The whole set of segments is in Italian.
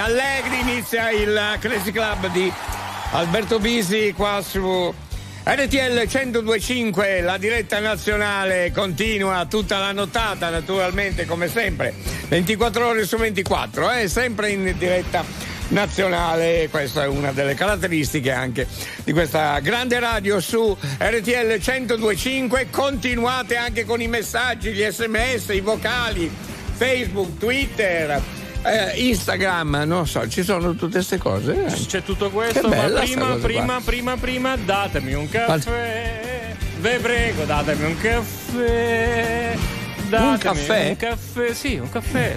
Allegri inizia il Crazy Club di Alberto Bisi qua su RTL 102.5, la diretta nazionale continua tutta la nottata, naturalmente, come sempre, 24 ore su 24, sempre in diretta nazionale. Questa è una delle caratteristiche anche di questa grande radio su RTL 102.5. Continuate anche con i messaggi, gli SMS, i vocali, Facebook, Twitter, Instagram, non so, ci sono tutte queste cose. C'è tutto questo, ma prima datemi un caffè. Ve prego, datemi un caffè. Un caffè,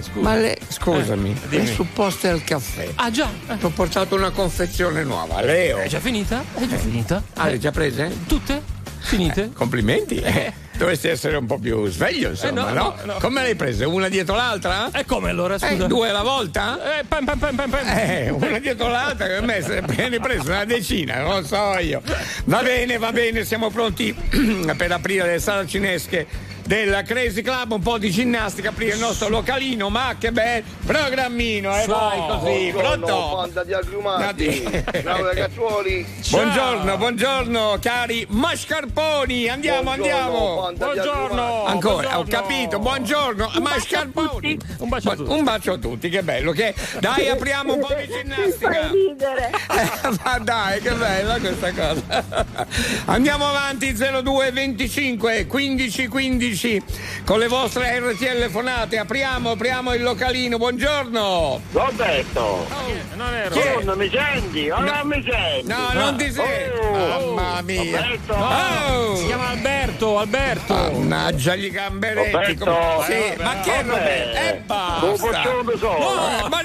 scusa. Ma scusami, le supposte al caffè. Ah, già. Ti ho portato una confezione nuova, Leo. È già finita? Ah, le già prese? Tutte? Finite? Complimenti. Dovresti essere un po' più sveglio, insomma, no? Come le hai prese? Una dietro l'altra? E come allora, scusa? Due alla volta? Una dietro l'altra, che me ne hai preso una decina, non so io. Va bene, siamo pronti per aprire le saracinesche della Crazy Club, un po' di ginnastica, aprire il nostro localino, ma che bel programmino, vai così, pronto? Ciao ragazzuoli. Buongiorno cari mascarponi, andiamo. Buongiorno. Ancora, ho capito, buongiorno mascarponi. Un bacio a tutti, che bello che. Dai, apriamo un po' di ginnastica. Ma dai, che bella questa cosa. Andiamo avanti, 02 25 15 15, con le vostre RTL fonate. Apriamo il localino. Buongiorno Roberto. Non mi senti? Non ti sento. Mamma mia, Roberto. Si chiama Alberto. Mannaggia gli gamberetti. Ma che Roberto? Ma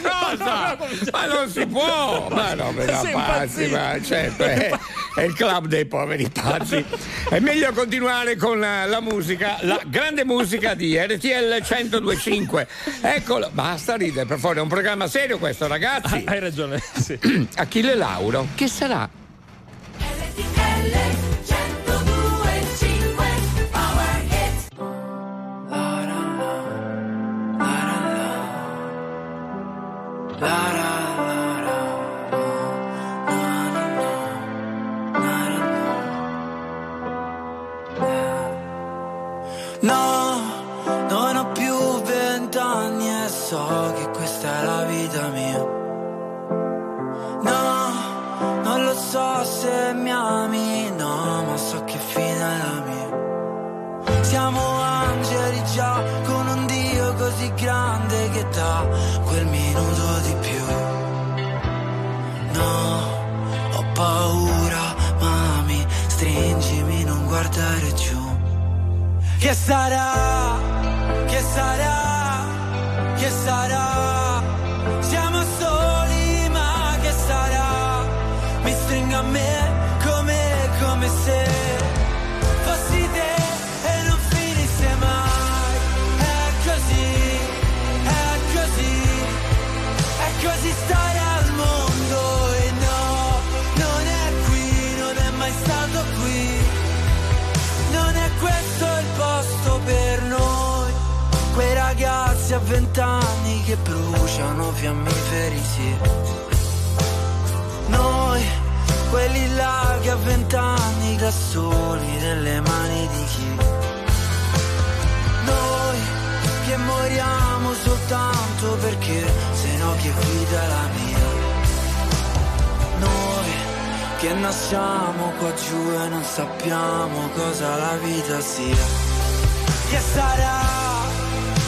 cosa? Ma non si può. Ma no, per la pazzi, ma certo, è il club dei poveri pazzi. È meglio continuare con la musica, la grande musica di RTL 102.5. Eccolo, basta ridere, per favore, è un programma serio questo, ragazzi. Hai ragione, sì. Achille Lauro, che sarà? RTL 102.5 Power Hit. La la la, la la la, la la. No, non ho più 20 anni e so che questa è la vita mia. No, non lo so se mi ami, no, ma so che fine è la mia. Siamo angeli già con un Dio così grande che dà quel minuto di più. No, ho paura, mami, stringimi, non guardare giù. Che sarà? Siamo soli, ma che sarà? Mi stringa a me come se fossi te e non finisse mai. È così sarà il mondo. E no, non è qui, non è mai stato qui. Non è questo il posto per noi, quei ragazzi a 20 anni che bruciano fiammiferi, sì. Noi, quelli là che a 20 anni cassoni nelle mani di chi? Noi, che moriamo soltanto perché sennò che vita è la mia? Noi, che nasciamo qua giù e non sappiamo cosa la vita sia. Che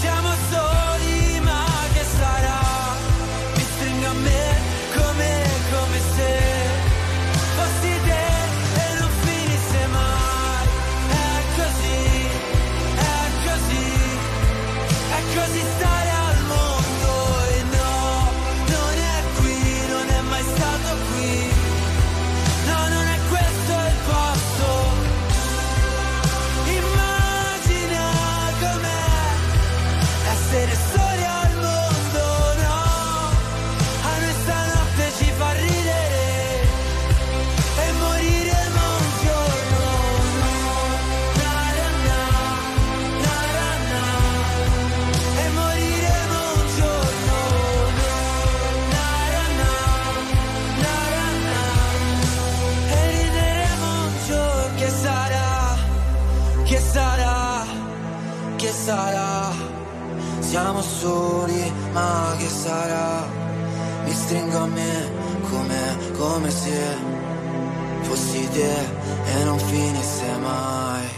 Siamo soli, ma che sarà? Mi stringa a me come se fossi te e non finisse mai. È così sarà. Qui, no, non è questo il posto. ma che sarà? Mi stringo a me come se fossi te e non finisse mai.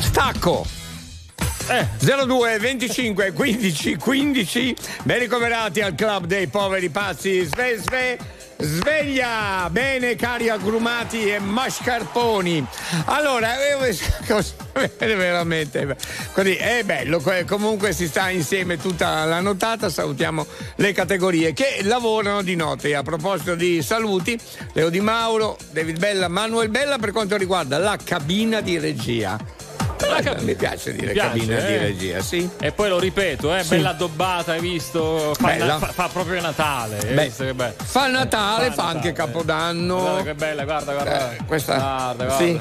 Stacco 02 25 15 15, ben ricoverati al club dei poveri pazzi. Sveglia bene, cari agrumati e mascarponi. Allora veramente quindi è bello, comunque si sta insieme tutta la nottata. Salutiamo le categorie che lavorano di notte. A proposito di saluti, Leo Di Mauro, David Bella, Manuel Bella per quanto riguarda la cabina di regia. Mi piace dire cabina di regia, sì. E poi lo ripeto, sì. Bella addobbata, hai visto? Fa proprio Natale. Fa Natale, fa Natale, anche Capodanno. Guarda che bella, guarda. Questa... Guarda. Sì.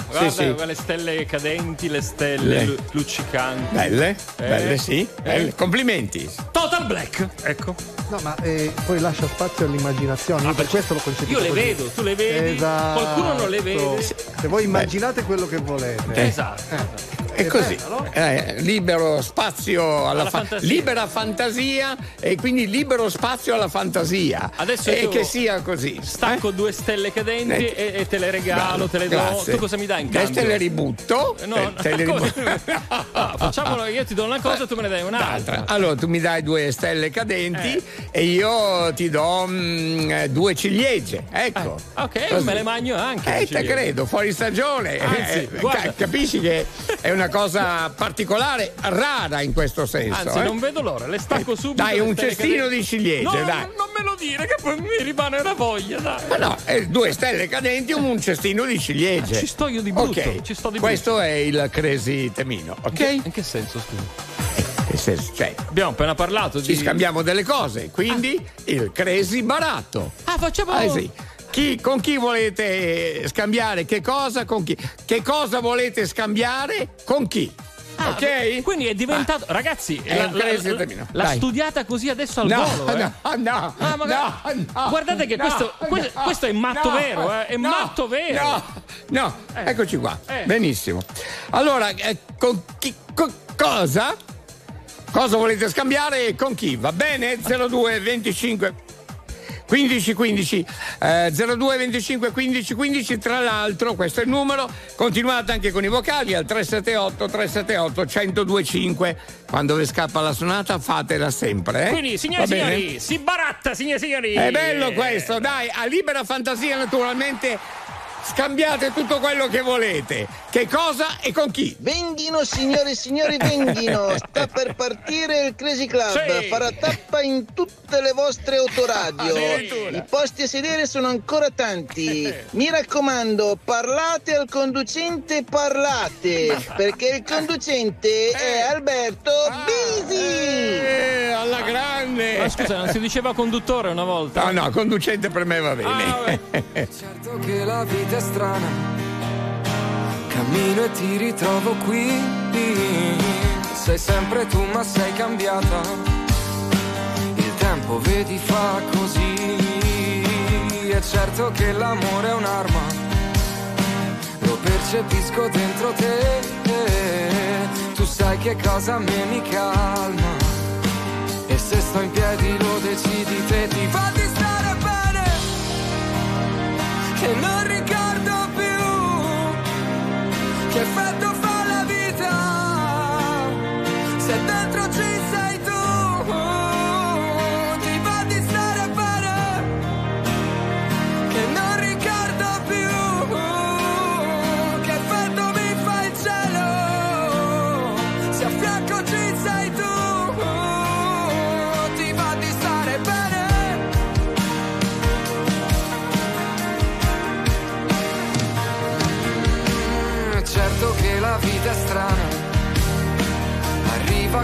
Quelle stelle cadenti, le stelle luccicanti. Belle, sì. Belle. Complimenti. Total Black, ecco. No, ma poi lascia spazio all'immaginazione. Per questo lo concepisco. Io le vedo, tu le vedi, esatto. Qualcuno non le vede. Se voi immaginate quello che volete. Esatto. è così, bello, libero spazio alla fantasia. Libera fantasia, e quindi libero spazio alla fantasia. Adesso e che sia così. Stacco due stelle cadenti e te le regalo, bello, te le do. Grazie. Tu cosa mi dai in cambio? Te le ributto. No, te le ributto. Facciamolo, io ti do una cosa, tu me ne dai un'altra. Allora tu mi dai due stelle cadenti e io ti do due ciliegie. Ecco. Ok, così. Me le magno anche. Te credo, fuori stagione. Anzi, capisci che è una cosa particolare, rara in questo senso. Anzi, non vedo l'ora, le stacco subito. Dai, un cestino cadenti di ciliegie. No, dai. Non me lo dire, che poi mi rimane una voglia. Dai. Ma no, due stelle cadenti, un cestino di ciliegie. Ci sto io di brutto. Okay. Ci sto di questo brutto. È il Cresi Temino, ok? In che senso, scusa? Cioè, abbiamo appena parlato di... Ci scambiamo delle cose, quindi il Cresi Baratto. Facciamo... sì. Con chi volete scambiare? Che cosa? Con chi? Che cosa volete scambiare? Con chi? Ok? Quindi è diventato. Ragazzi, l'ha studiata così adesso al volo. No, guardate che questo è matto vero, è matto vero. Eccoci qua. Benissimo. Allora, con chi? Cosa volete scambiare e con chi? Va bene? 02 25 15 15, 02 25 15 15. Tra l'altro, questo è il numero, continuate anche con i vocali al 378 378 1025. Quando vi scappa la sonata, fatela sempre, quindi signori e signori, si baratta, signori e signori, è bello questo, dai, a libera fantasia naturalmente scambiate tutto quello che volete, che cosa e con chi. Venghino, signore e signori, venghino, sta per partire il Cresi Club, sì. Farà tappa in tutte le vostre autoradio, i posti a sedere sono ancora tanti, mi raccomando, parlate al conducente, parlate, perché il conducente è Alberto Bisi, alla grande. Ma scusa, non si diceva conduttore una volta? No, conducente per me va bene. Certo che la vita è strana, cammino e ti ritrovo qui, sei sempre tu ma sei cambiata, il tempo vedi fa così, è certo che l'amore è un'arma, lo percepisco dentro te, tu sai che cosa a me mi calma, e se sto in piedi lo decidi te, ti fa di stare bene, che non ricordo più che effetto fa la vita se dentro ci sei tu, ti va di stare bene, che non ricordo più che effetto mi fa il cielo se a fianco ci sei tu, ti va di stare bene. Certo che la vita è strana, arriva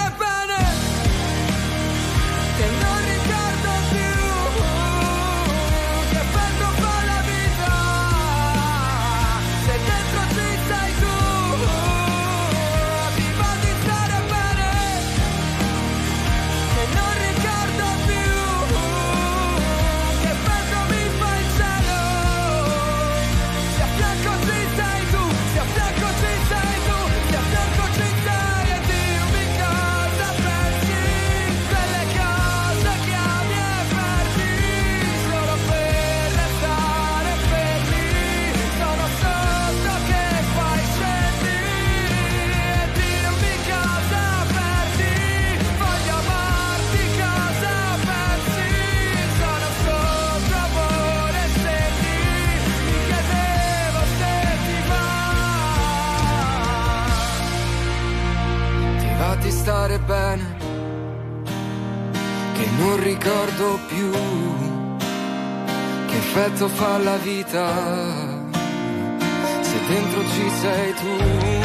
bene. Stare bene, che non ricordo più che effetto fa la vita se dentro ci sei tu.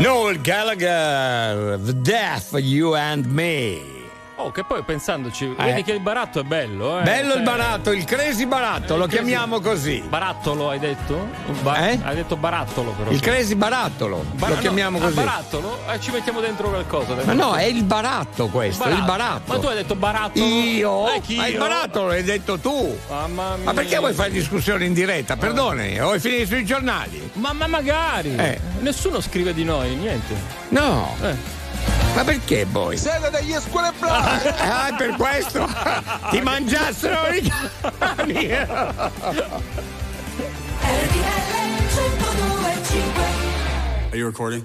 Noel Gallagher, The Death You and Me. Oh, che poi pensandoci, vedi che il baratto è bello, eh? Bello il baratto, il crazy baratto, lo chiamiamo così. Barattolo hai detto? Hai detto barattolo però. Il crazy barattolo, lo chiamiamo così. Barattolo? Ci mettiamo dentro qualcosa. Dentro. Ma no, è il baratto questo, il baratto. Ma tu hai detto barattolo? Io? Ma il barattolo l'hai detto tu. Mamma mia. Ma perché vuoi fare discussione in diretta? Perdone, vuoi finire sui giornali? Ma magari. Nessuno scrive di noi, niente. No. Ma perché voi? Siete degli scuoleplani! Ah, per questo! Ti mangiassero i cani! Are you recording?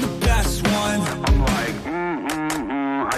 the best one. I'm like, I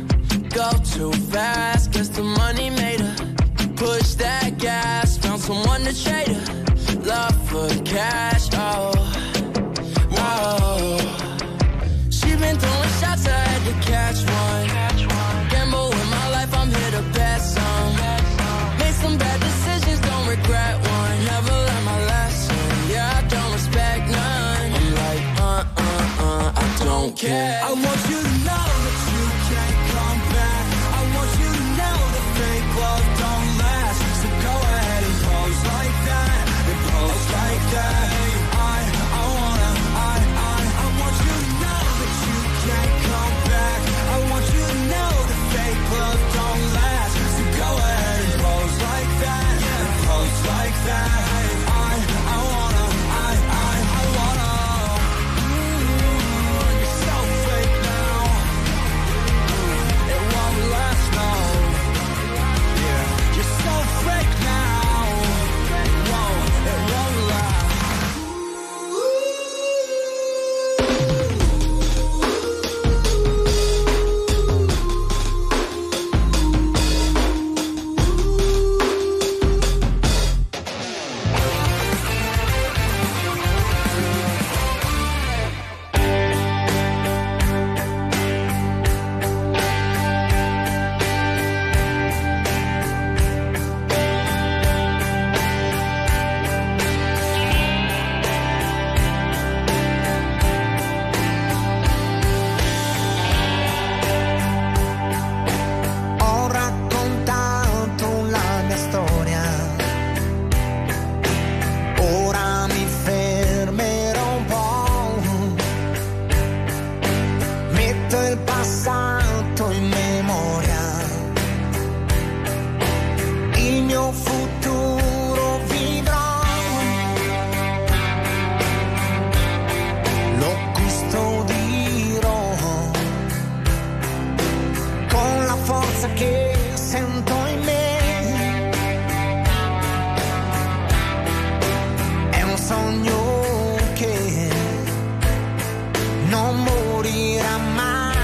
Go too fast, guess the money made her push that gas, found someone to trade her love for cash, oh. She been throwing shots, I had to catch one. Gamble with my life, I'm here to bet some. Made some bad decisions, don't regret one. Never learned my lesson, yeah, I don't respect none. I'm like, I don't care. I want you to know that you can't come back. I want you to know that fake love don't last. So go ahead and pose like that, and pose like that. I want you to know that you can't come back. I want you to know that fake love don't last. So go ahead and pose like that, and pose like that. Non morirà mai.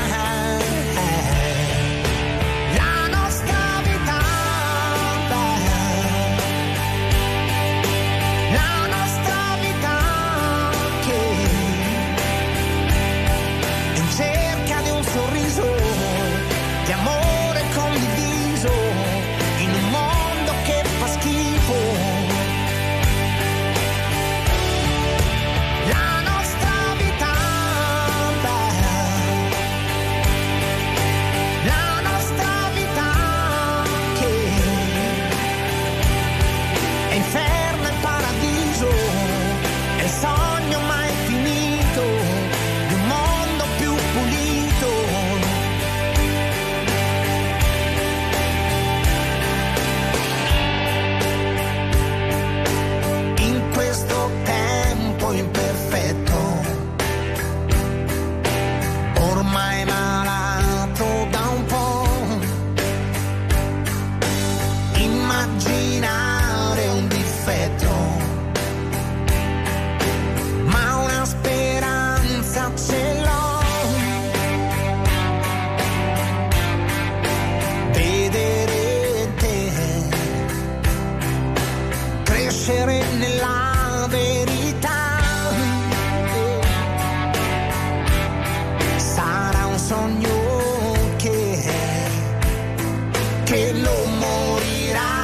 sogno che non morirà.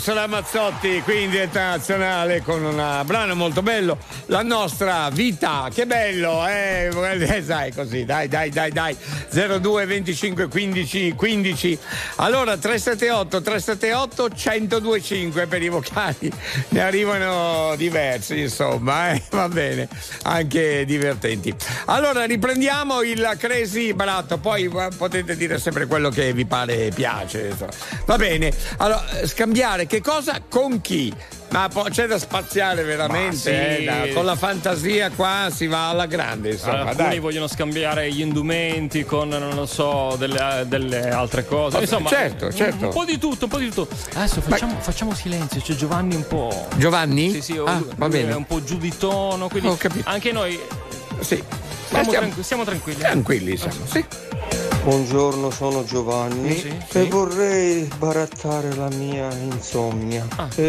Rosella Mazzotti qui in diretta nazionale con un brano molto bello, La nostra vita, che bello, eh? Sai, così, dai 02 25 15 15. Allora 378 1025 per i vocali, ne arrivano diversi, insomma, va bene, anche divertenti. Allora riprendiamo il Crazy Baratto, poi potete dire sempre quello che vi pare piace, insomma. Va bene, allora scambiamo che cosa con chi? Ma c'è da spaziare veramente, sì. Con la fantasia qua si va alla grande, insomma. Allora, alcuni vogliono scambiare gli indumenti con, non lo so, delle altre cose. Insomma, certo. Un po' di tutto. Adesso facciamo silenzio, c'è Giovanni un po'. Giovanni? Sì, va bene. È un po' giù di tono, quindi ho capito. Anche noi sì. Siamo tranquilli. Tranquilli siamo, sì. Buongiorno, sono Giovanni e vorrei barattare la mia insonnia.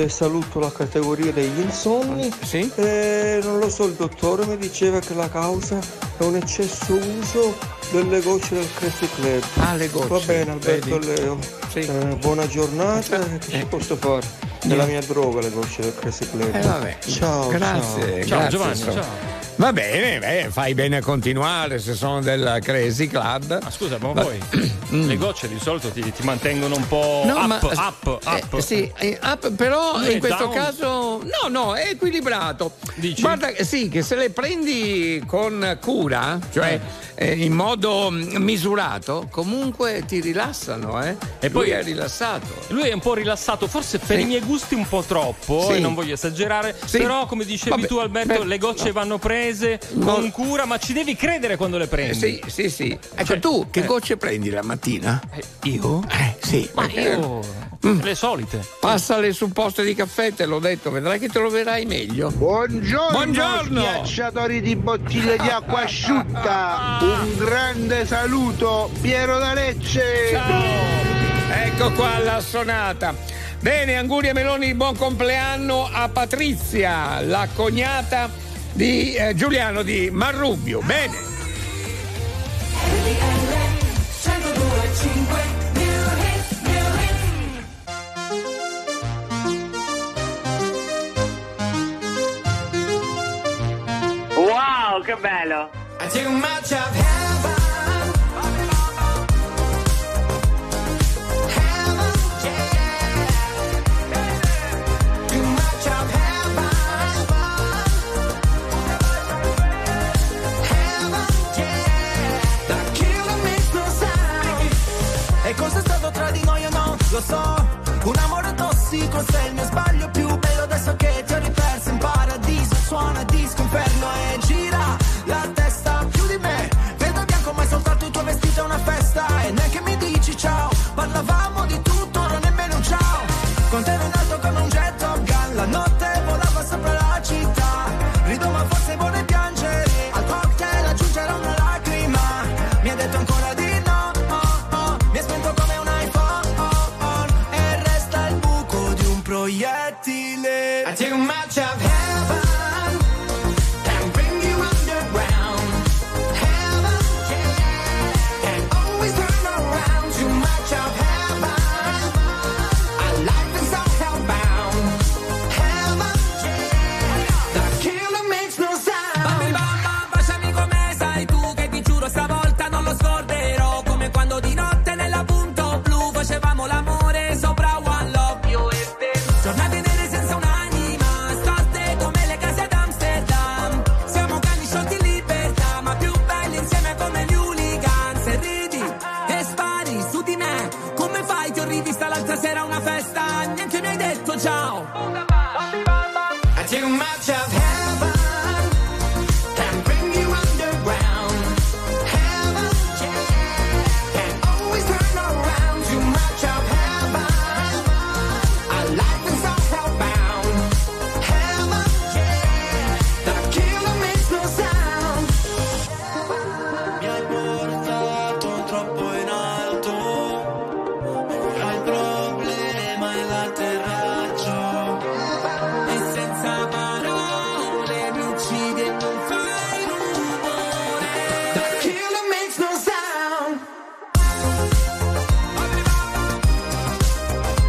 Saluto la categoria degli insonni. E non lo so, il dottore mi diceva che la causa è un eccesso uso delle gocce del Crazy Club. Le gocce. Va bene, Alberto Leo. Buona giornata. Che ci posso fare? Nella mia droga le gocce del Crazy Club. Vabbè. Ciao. Grazie. Ciao Giovanni. Ciao. Va bene, fai bene a continuare se sono del Crazy Club. Ma scusa, ma poi le gocce di solito ti mantengono un po' up. Up, però in questo caso no, è equilibrato. Dici? Guarda, sì, che se le prendi con cura, cioè in modo misurato, comunque ti rilassano, E poi lui è rilassato. Lui è un po' rilassato, forse per i miei gusti un po' troppo, e non voglio esagerare, però come dicevi tu Alberto, le gocce vanno prese con cura, ma ci devi credere quando le prendi. Sì. Ecco, cioè, tu che gocce prendi la mattina? Io? Sì. Ma io... Le solite. Passa le supposte di caffè, te l'ho detto, vedrai che te lo vedrai meglio. Buongiorno. Schiacciatori di bottiglie di acqua asciutta. Un grande saluto, Piero da Lecce. Ciao. Ecco qua la sonata. Bene, auguri e meloni, buon compleanno a Patrizia, la cognata di Giuliano di Marrubbio. Bene. Wow, che bello. Lo so, un amore tossico, sei il mio sbaglio più bello, adesso che ti ho riperso in paradiso, suona disco inferno e gira la testa più di me, vedo bianco ma è soltanto il tuo vestito, è una festa e neanche mi dici ciao, parlavamo di tutto, ora nemmeno un ciao, con te ero in alto come un jet Top Gun, la notte volava sopra la città, rido ma forse vuole piangere, al cocktail aggiungerò una lacrima, mi ha detto ancora di no, mi ha spento come un proietti. down. I do much of heaven, can bring you underground. Heaven, yeah, can always turn around. Too much of heaven, our life is so profound. Heaven, yeah, the killer makes no sound. Mi hai portato troppo in alto, ora il problema è l'atterraggio. E senza parole mi uccidi e non fai rumore. The killer makes no sound. I got what you need, baby,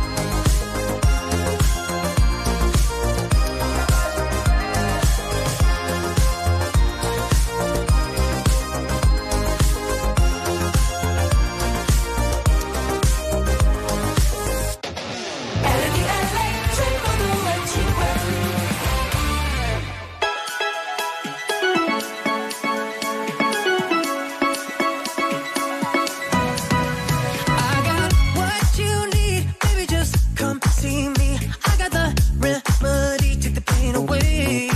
just come see me. I got the remedy, take the pain away.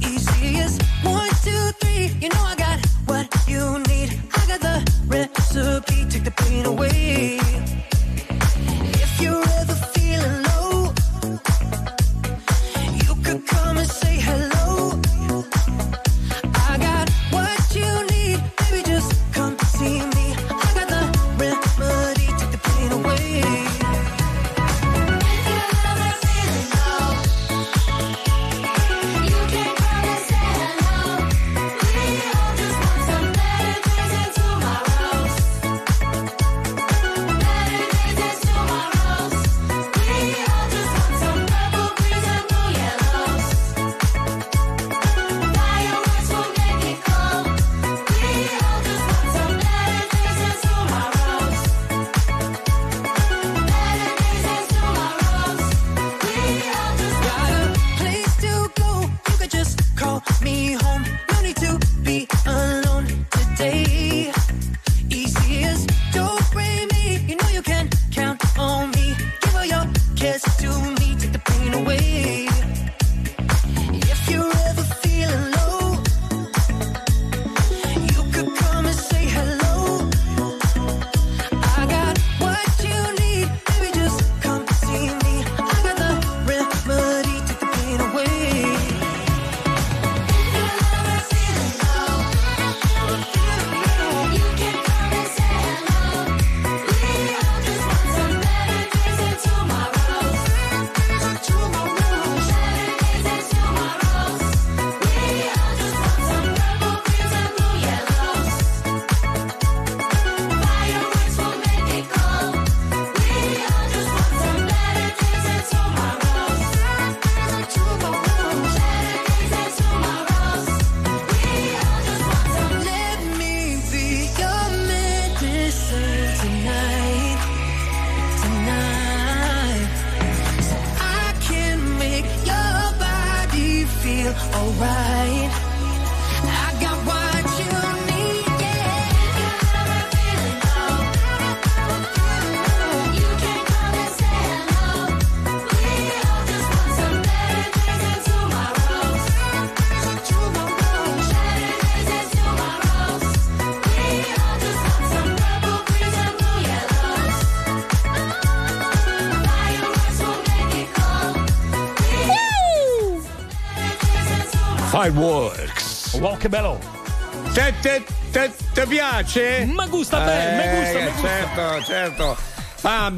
Easy as 1, 2, 3, you know I got what you need. I got the recipe, take the pain away. If you're ever feeling low, you could come and say hello. I got what you need, baby, just come see me. I got the remedy, take the pain away. Got a place to go, you could just call me home. No need to be alone today. Easy as don't bring me, you know you can count on me. Give all your cares to me, take the pain away. If you're ever feeling low, you could come and say hello. I got what you need, baby, just come see me. I got the remedy, take the pain away. Let me be your medicine tonight, tonight. So I can make your body feel alright. I got what you need, yeah. You can come and say hello. We all just want some better days and tomorrows. Better days and tomorrows. We all just want some purple greens and blue yellows. Fireworks will make it cold. Fireworks. Oh, wow, che bello. Te piace? Ma gusta bene, me gusta, me gusta. Certo. Ma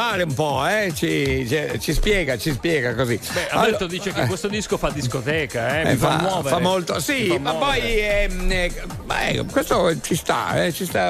vale un po', ci spiega così. Alberto dice che questo disco fa discoteca, mi fa muovere. Fa molto, sì, Mi fa ma muovere. poi questo ci sta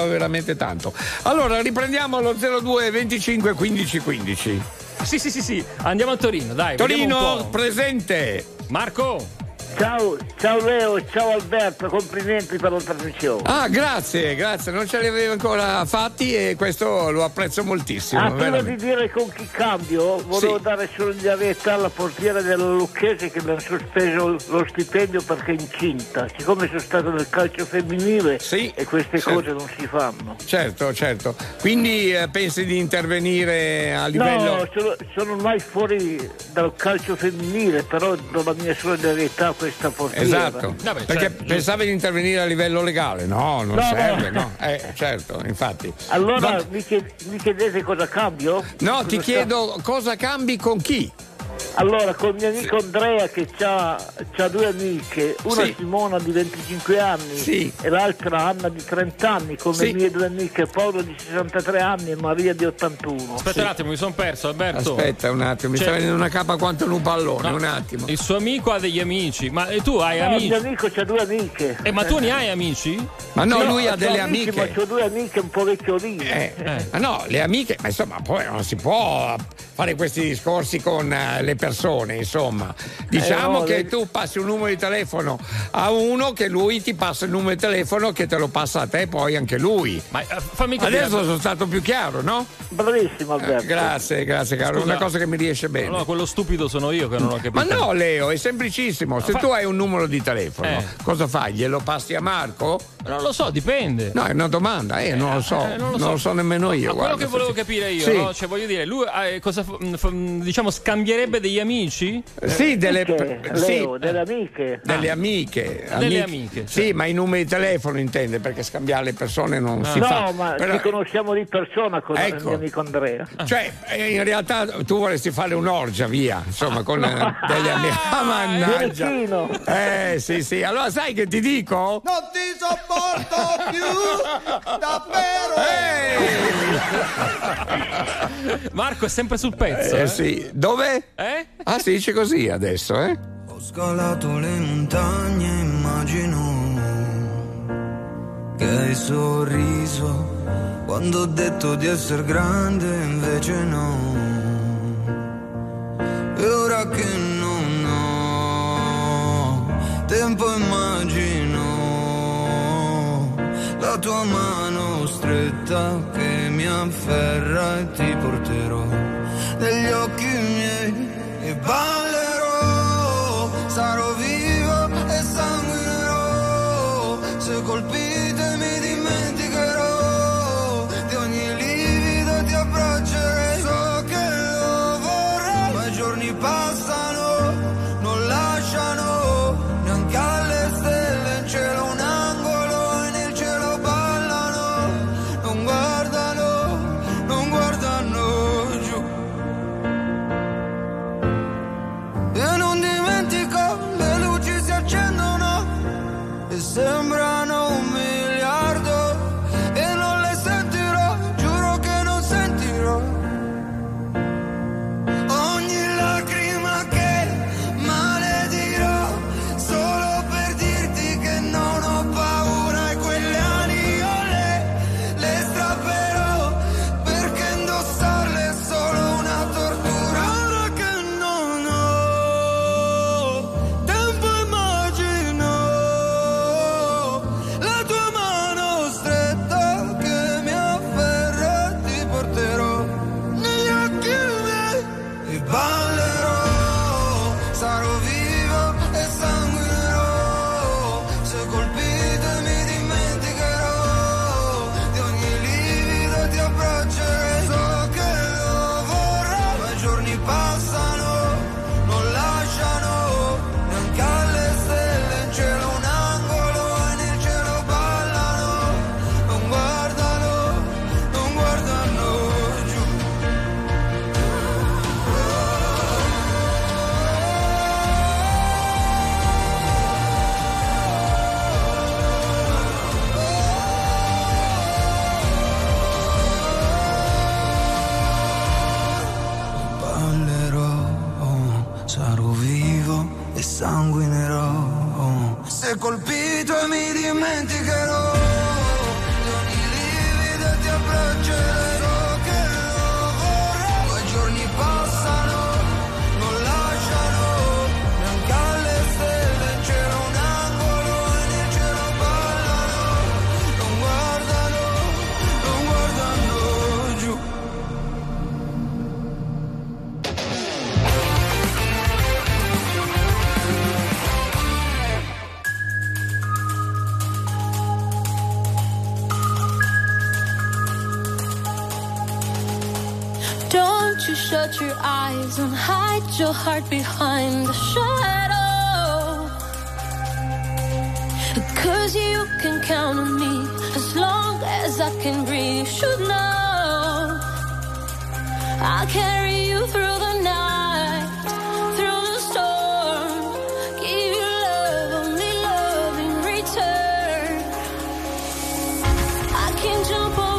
veramente tanto. Allora riprendiamo lo 02 25 15 15. Sì, andiamo a Torino, dai. Torino, vediamo un po'. presente. Marco. Ciao, ciao Leo, ciao Alberto, complimenti per la trasmissione. Ah, grazie, grazie, non ce li avevo ancora fatti e questo lo apprezzo moltissimo. Ah, prima di dire con chi cambio, volevo dare solidarietà alla portiera della Lucchese che mi ha sospeso lo stipendio perché è incinta. Siccome sono stato nel calcio femminile e queste cose non si fanno. Certo, certo. Quindi pensi di intervenire a livello... No, sono ormai fuori dal calcio femminile, però do la mia solidarietà a questa portiera. Esatto, vabbè, perché certo, pensavi di intervenire a livello legale? No, non serve, no. Certo, infatti. Allora mi chiedete cosa cambio? No, cosa ti chiedo cosa cambi con chi? Allora, con mio amico Andrea che c'ha due amiche, una Simona di 25 anni e l'altra Anna di 30 anni, come le mie due amiche Paolo di 63 anni e Maria di 81. Aspetta un attimo, mi sono perso, Alberto. Aspetta un attimo, mi sta venendo una capa quanto in un pallone, no, un attimo. Il suo amico ha degli amici, ma tu hai amici? Il mio amico c'ha due amiche. Ma tu ne hai amici? Ma no, lui ha delle amiche. Ma c'ho due amiche un po' vecchioline. Ma no, le amiche, ma insomma, poi non si può fare questi discorsi con le persone, insomma, diciamo no, che tu passi un numero di telefono a uno, che lui ti passa il numero di telefono che te lo passa a te poi anche lui. Ma fammi capire, adesso sono stato più chiaro, no? Bravissimo Alberto, grazie, grazie caro. Scusa, una cosa che mi riesce bene. No, quello stupido sono io che non ho capito. Ma no Leo, è semplicissimo, se tu hai un numero di telefono cosa fai? Glielo passi a Marco? Non lo so, dipende. No, è una domanda, non lo so, non lo so nemmeno io. Ma guarda, quello che volevo capire io, no? Cioè voglio dire, lui cosa diciamo scambierebbe degli amici? Sì, delle amiche, Leo, delle amiche. Delle amiche. Delle amiche. Sì, ma i numeri di telefono intende, perché scambiare le persone non si fa. No, ma ci conosciamo di persona con il mio amico Andrea. Cioè, in realtà tu vorresti fare un'orgia, via, insomma, con degli amici. Ah, mannaggia. Sì, allora sai che ti dico? Non ti sopporto più, davvero. Marco è sempre sul pezzo. Sì. Dove? Ah sì, c'è così adesso, eh? Ho scalato le montagne, immagino che hai sorriso quando ho detto di essere grande, invece no. E ora che non ho tempo, immagino la tua mano stretta che mi afferra e ti porterò negli occhi miei e ballerò, sarò vivo e sanguinerò, se colpite mi dimenticherò, di ogni livido ti abbraccerei, so che lo vorrei, ma i giorni passano, non lasciano neanche alle stelle, in cielo un angolo e nel cielo ballano, non guardano giù. E non dimentico, le luci si accendono e sembrano un miliardo, e non le sentirò, giuro che non sentirò ogni lacrima che maledirò, solo per dirti che non ho paura, e quelle ali io le strapperò, perché indossarle è solo una tortura. Ora che non ho tempo, immagino la tua mano stretta che mi afferra e ti porterò negli occhi miei e ballerò, sarò vivo e sanguinerò, se colpite mi dimenticherò, di ogni livido ti abbraccerei, so che lo vorrei, ma i giorni passano, non lasciano neanche alle stelle, in cielo un angolo e nel cielo ballano, non guardano giù. Ballerò, sarò vivo e sanguinerò, se colpito e mi dimenticherò, di ogni livido ti abbraccerò, so che lo vorrei, ma i giorni passano, non lasciano neanche alle stelle, let you shut your eyes and hide your heart behind the shadow. Cause you can count on me as long as I can breathe. You should know I'll carry you through the night, through the storm, give you love, only love in return. I can jump on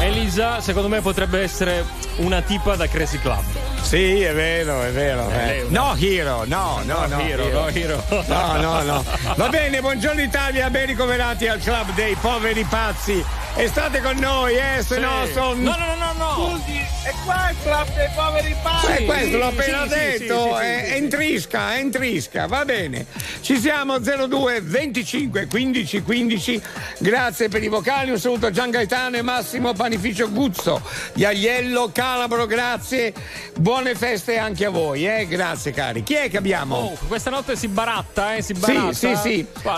Elisa, secondo me potrebbe essere una tipa da Crazy Club. Sì, è vero, è vero. No, Hero, no. Va bene, buongiorno Italia, ben ricoverati al Club dei Poveri Pazzi. E state con noi, se sì. No. Scusi, è qua il Club dei Poveri Pazzi. Questo l'ho appena detto, sì. Entrisca, va bene. Ci siamo, 02 25 15 15. Grazie per i vocali, un saluto a Gian Gaetano e Massimo Panificio Guzzo, Iagliello Calabro, grazie, buone feste anche a voi, grazie cari. Chi è che abbiamo? Questa notte si baratta. Sì.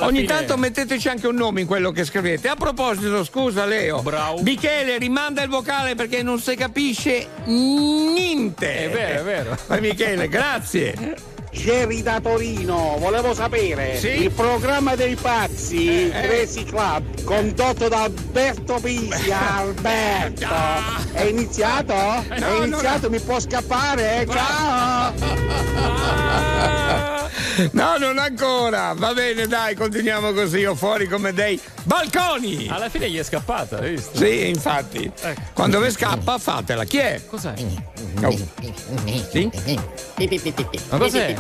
Ogni tanto metteteci anche un nome in quello che scrivete. A proposito, scusa Leo, bravo. Michele rimanda il vocale perché non si capisce niente. È vero. Ma Michele, grazie. Jerry da Torino, volevo sapere il programma dei pazzi Crazy Club condotto da Alberto Bisi. Alberto è iniziato? No. Mi può scappare? Ciao. No, non ancora. Va bene, dai, continuiamo così. Io fuori come dei balconi. Alla fine gli è scappata, hai visto? Sì, infatti. Ecco. Quando vi scappa, fatela. Chi è? Cos'è? Sì? Ma cos'è?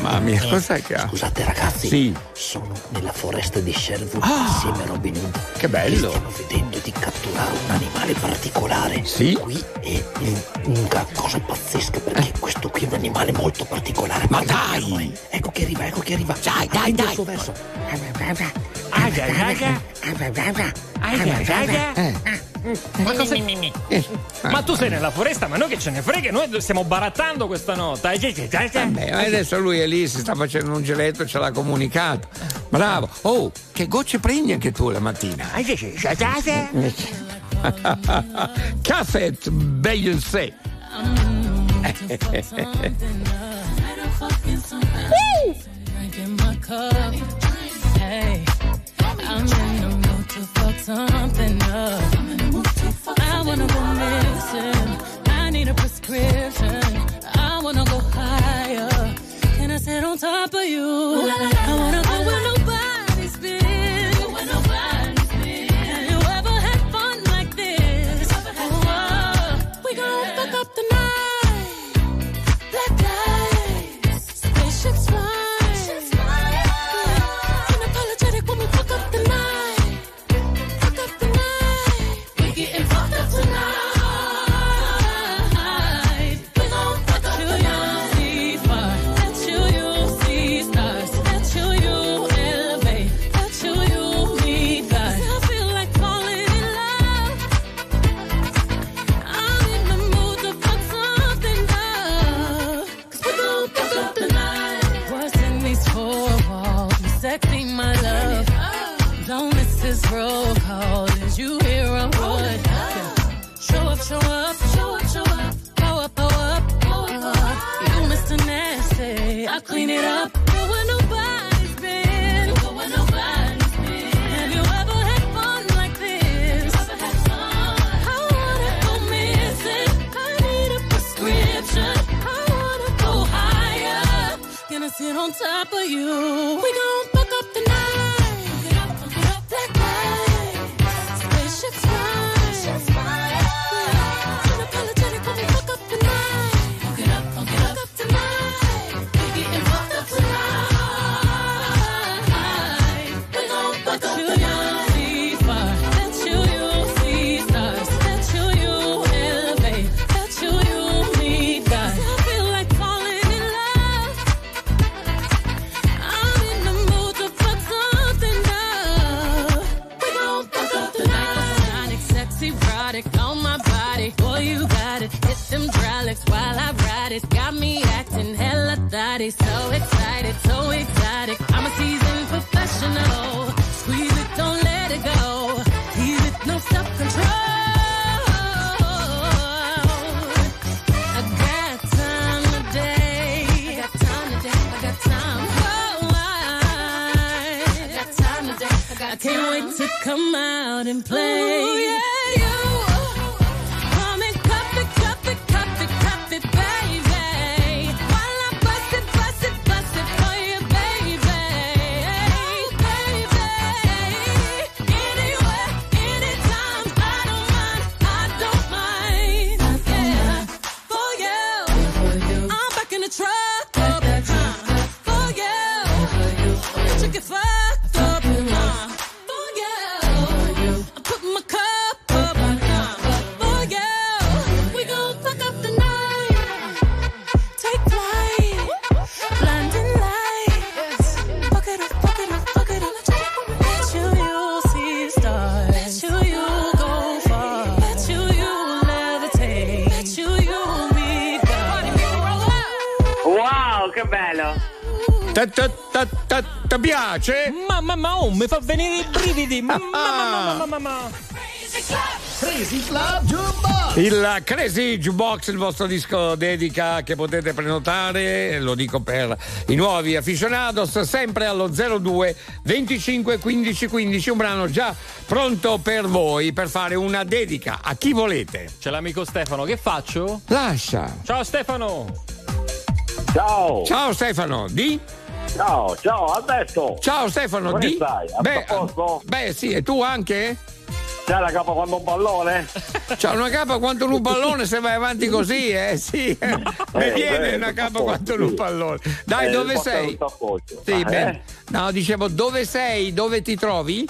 Mamma mia, cos'è che ha? Scusate ragazzi, sono nella foresta di Sherwood insieme a Robin Hood. Che bello! Stiamo vedendo di catturare un animale particolare. Sì? Qui è una cosa pazzesca perché questo qui è un animale molto particolare. Ma dai! Ecco che arriva, dai! Verso. Ma tu sei nella foresta, ma noi che ce ne frega, noi stiamo barattando questa nota. Vabbè, adesso lui è lì, si sta facendo un geletto, ce l'ha comunicato. Bravo. Oh, che gocce prendi anche tu la mattina. Caffè Beyoncé. Hey, I'm in the mood to fuck something up. I wanna go missing. I need a prescription. I wanna go higher. Can I sit on top of you? I wanna go where nobody's been. Have you ever had fun like this? Oh, we gon' fuck up the night. Black lights, spaceships fly. Clean it up. Ti piace? Mamma, oh, mi fa venire i brividi. Mamma. Crazy Club Jukebox. Il Crazy Jukebox, il vostro disco dedica che potete prenotare, lo dico per i nuovi aficionados, sempre allo 02 25 15 15, un brano già pronto per voi, per fare una dedica a chi volete. C'è l'amico Stefano, che faccio? Lascia. Ciao Stefano. Ciao. Ciao Stefano, di? Ciao Alberto. Ciao Stefano, come di? Stai? Beh, sì, e tu anche? C'è la capa quanto un pallone? C'è una capa quanto un pallone, se vai avanti così, sì. Mi viene una capa quanto un pallone. Dai, dove sei? Sì, bene. No, dicevo, dove sei? Dove ti trovi?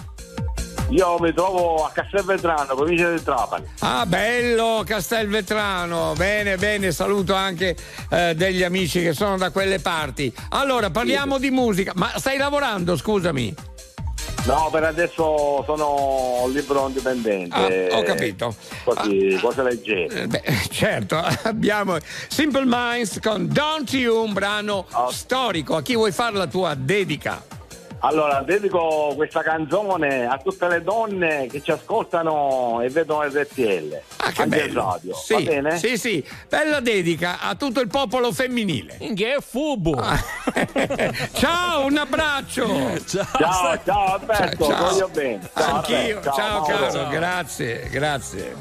Io mi trovo a Castelvetrano, provincia di Trapani. Ah, bello Castelvetrano, bene, saluto anche degli amici che sono da quelle parti. Allora, parliamo di musica, ma stai lavorando, scusami? No, per adesso sono libero indipendente. Ho capito. Così, cosa leggere? Beh, certo, abbiamo Simple Minds con Don't You, un brano storico. A chi vuoi fare la tua dedica? Allora, dedico questa canzone a tutte le donne che ci ascoltano e vedono RTL. Ah, che anche bello. Radio. Sì, va bene? Sì, sì. Bella dedica a tutto il popolo femminile. Che fubo! Ah. Ciao, un abbraccio! Ciao, ciao Alberto, voglio bene. Ciao, anch'io, ciao caro, grazie, grazie.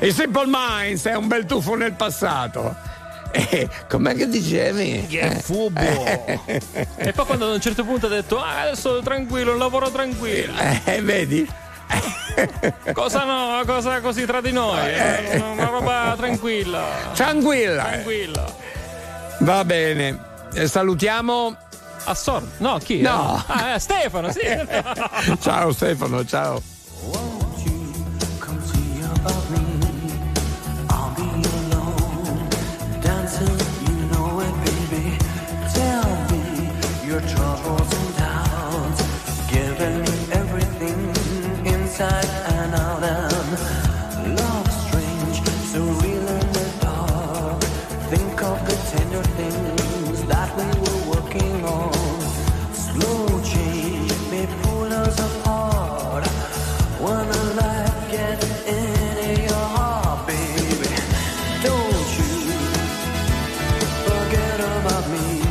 E Simple Minds è un bel tuffo nel passato. Com'è che dicevi? Che fubo! E poi quando ad un certo punto ha detto adesso tranquillo, un lavoro tranquillo. Vedi? Cosa no, cosa così tra di noi, una roba tranquilla. Tranquilla. Va bene, salutiamo Assor. No, chi? No. Stefano, sì. Ciao Stefano, ciao. Your troubles and doubts, giving me everything inside and out, and love strange, so real in the dark. Think of the tender things that we were working on. Slow change may pull us apart. When a life gets in your heart, baby, don't you forget about me.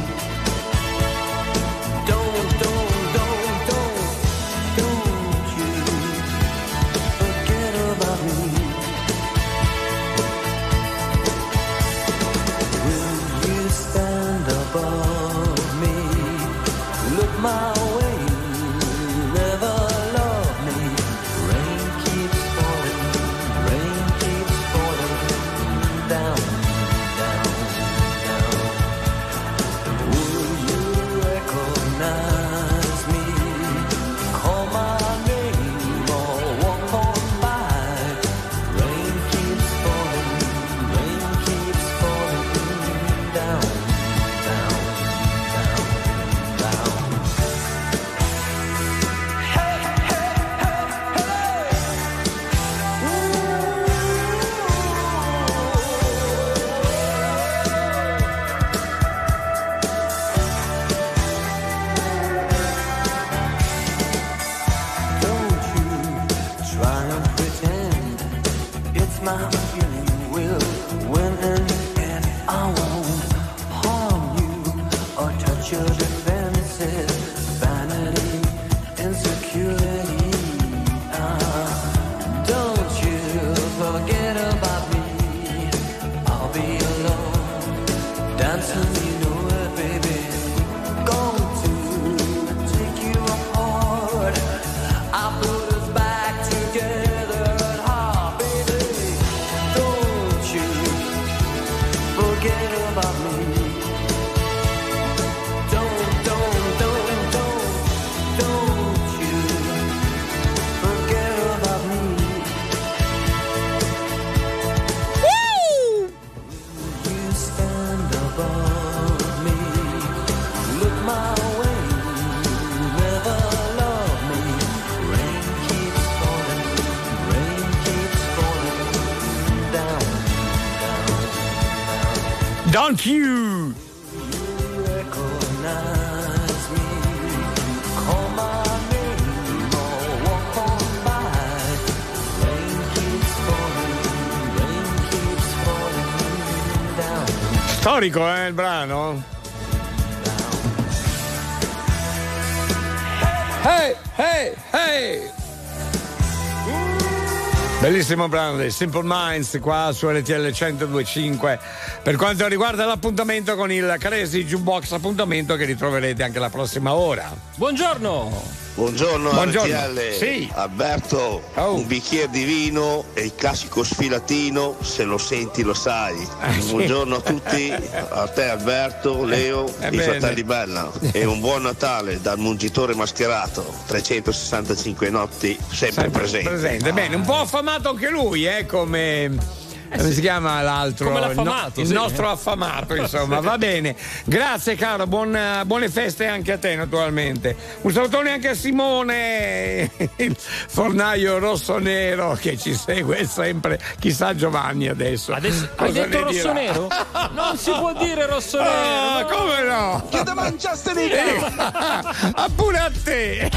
Don't you recognize me? Call my name or walk on by. Rain keeps falling down. Storico, il brano? Hey, hey, hey! Bellissimo brano dei Simple Minds qua su RTL 102.5. Per quanto riguarda l'appuntamento con il Crazy Jukebox, appuntamento che ritroverete anche la prossima ora. Buongiorno. Buongiorno. RTL. Sì. Alberto, un bicchiere di vino e il classico sfilatino, se lo senti lo sai. Buongiorno a tutti, a te Alberto, Leo, i fratelli Bella, e un buon Natale dal mungitore mascherato, 365 notti sempre presente. Bene, un po' affamato anche lui, come Come si chiama l'altro? Come l'affamato, il nostro affamato, insomma. Va bene, grazie caro, buone feste anche a te naturalmente. Un salutone anche a Simone, il fornaio rosso nero che ci segue sempre. Chissà Giovanni adesso hai detto rosso nero? Non si può dire rosso nero, no. Come no? Che te mangiaste di a pure a te.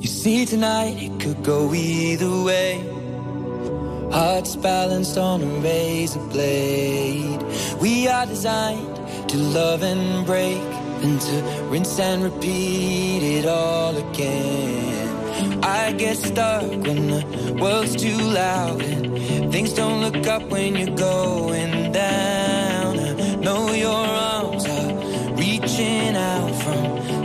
You see tonight it could go either way. Hearts balanced on a razor blade. We are designed to love and break, and to rinse and repeat it all again. I get stuck when the world's too loud, and things don't look up when you're going down. I know your arms are reaching out from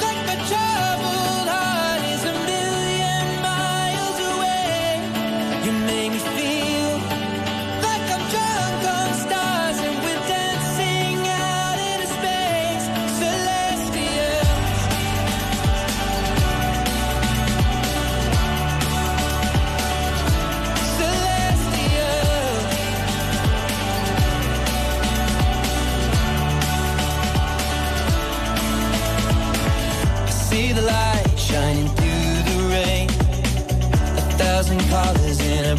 like my troubled heart is a million miles away. You make me feel like I'm drunk on stars and we're dancing out into space, celestial. See the light shining through the rain, 1,000 colors in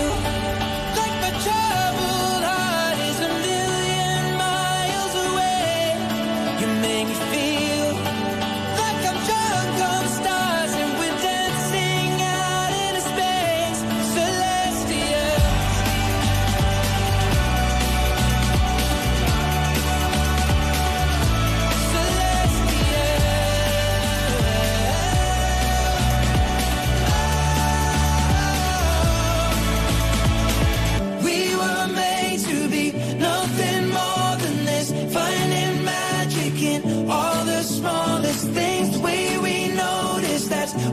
like my troubled heart is a million miles away. You make me feel like I'm drunk on stars and we're dancing out into space, celestial.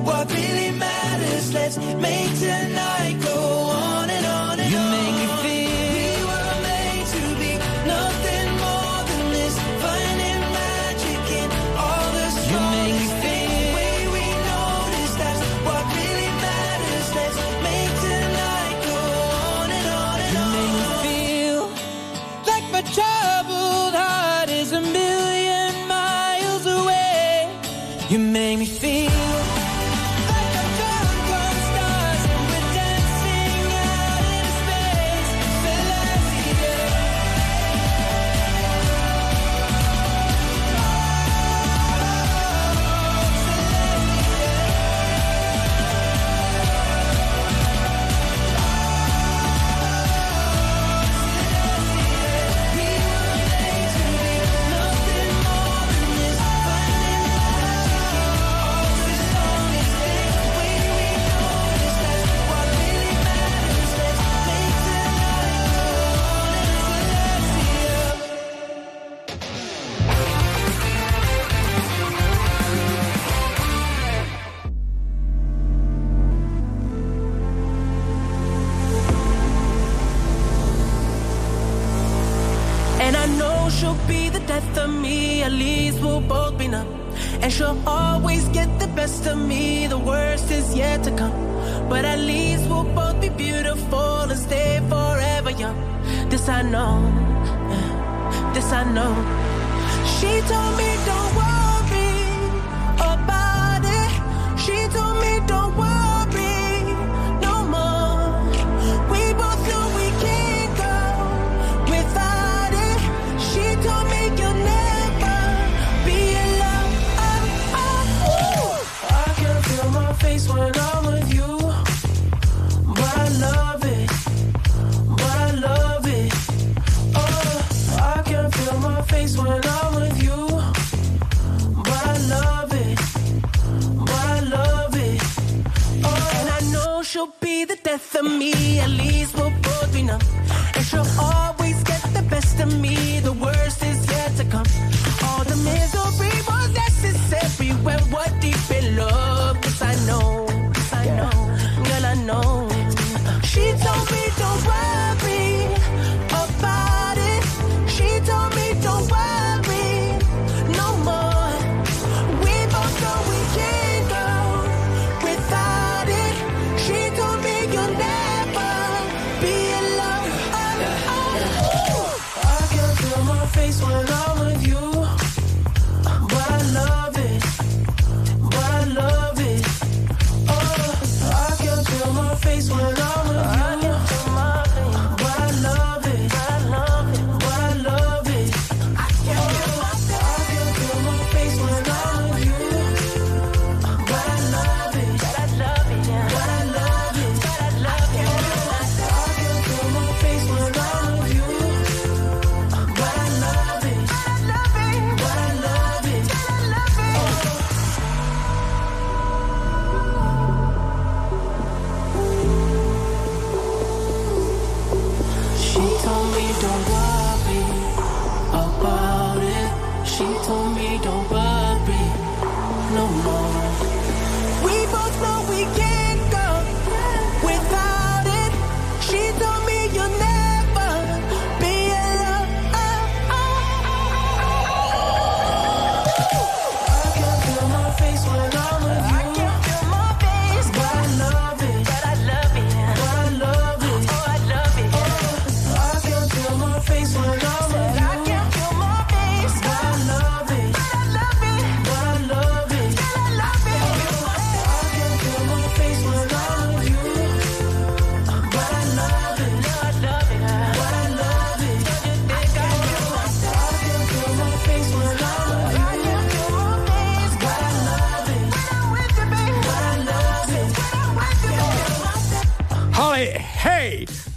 What really matters, let's make tonight go on and on and on. You make me feel we were made to be nothing more than this, finding magic in all the smallest things. The way we notice, that's what really matters. Let's make tonight go on and on and on. You make me feel like my troubled heart is a million miles away. You make me feel death of me, at least we'll both be numb. And she'll always get the best of me, the worst is yet to come. All the misery was necessary when we're deep in love. Yes, I know, yes, I know, girl, I know. She told me don't worry about it. She told me don't worry no more. We both know we can't go without it. She told me you'll never be alone. I can feel my face when I'm with you. But I love it. But I love it. Oh, I can feel my face when I'm.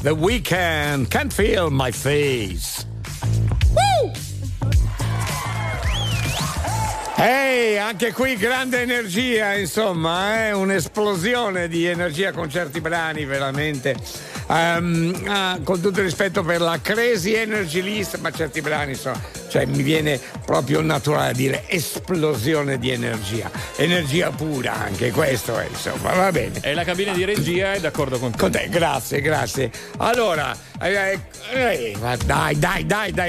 The Weeknd, Can't Feel My Face. Woo! Ehi, hey, anche qui grande energia, insomma, un'esplosione di energia con certi brani, veramente. Con tutto il rispetto per la Crazy Energy List, ma certi brani sono, cioè, mi viene proprio naturale dire esplosione di energia, energia pura anche questo, insomma, va bene. E la cabina di regia è d'accordo con te. Grazie, grazie. Allora, dai,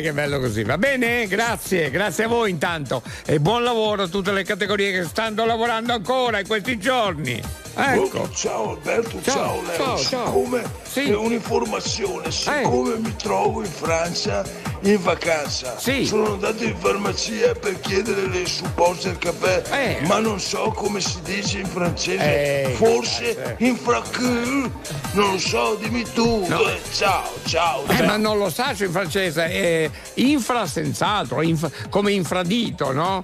che bello così, va bene? Grazie, grazie a voi intanto e buon lavoro a tutte le categorie che stanno lavorando ancora in questi giorni. Ecco. Ciao Alberto, ciao Leo. Siccome sì, è un'informazione, siccome mi trovo in Francia in vacanza, sì, sono andato in farmacia per chiedere le supposte al caffè, ma non so come si dice in francese, forse in fracul, non lo so, dimmi tu. No. Ciao. Ma non lo sa in francese, infra senz'altro, come infradito, no?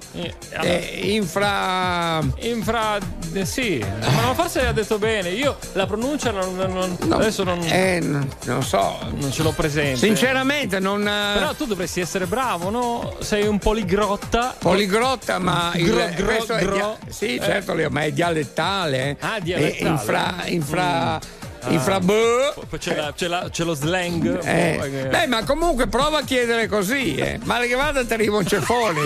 Sì, ma forse ha detto bene, io la pronuncia non, adesso non. Non so, non ce l'ho presente. Sinceramente non. Però tu dovresti essere bravo, no? Sei un poligrotta. Poligrotta, ma sì, certo, Leo, ma è dialettale. Ah, dialettale. C'è lo slang. Beh, ma comunque prova a chiedere così, male che vada ti arriva un ceffone.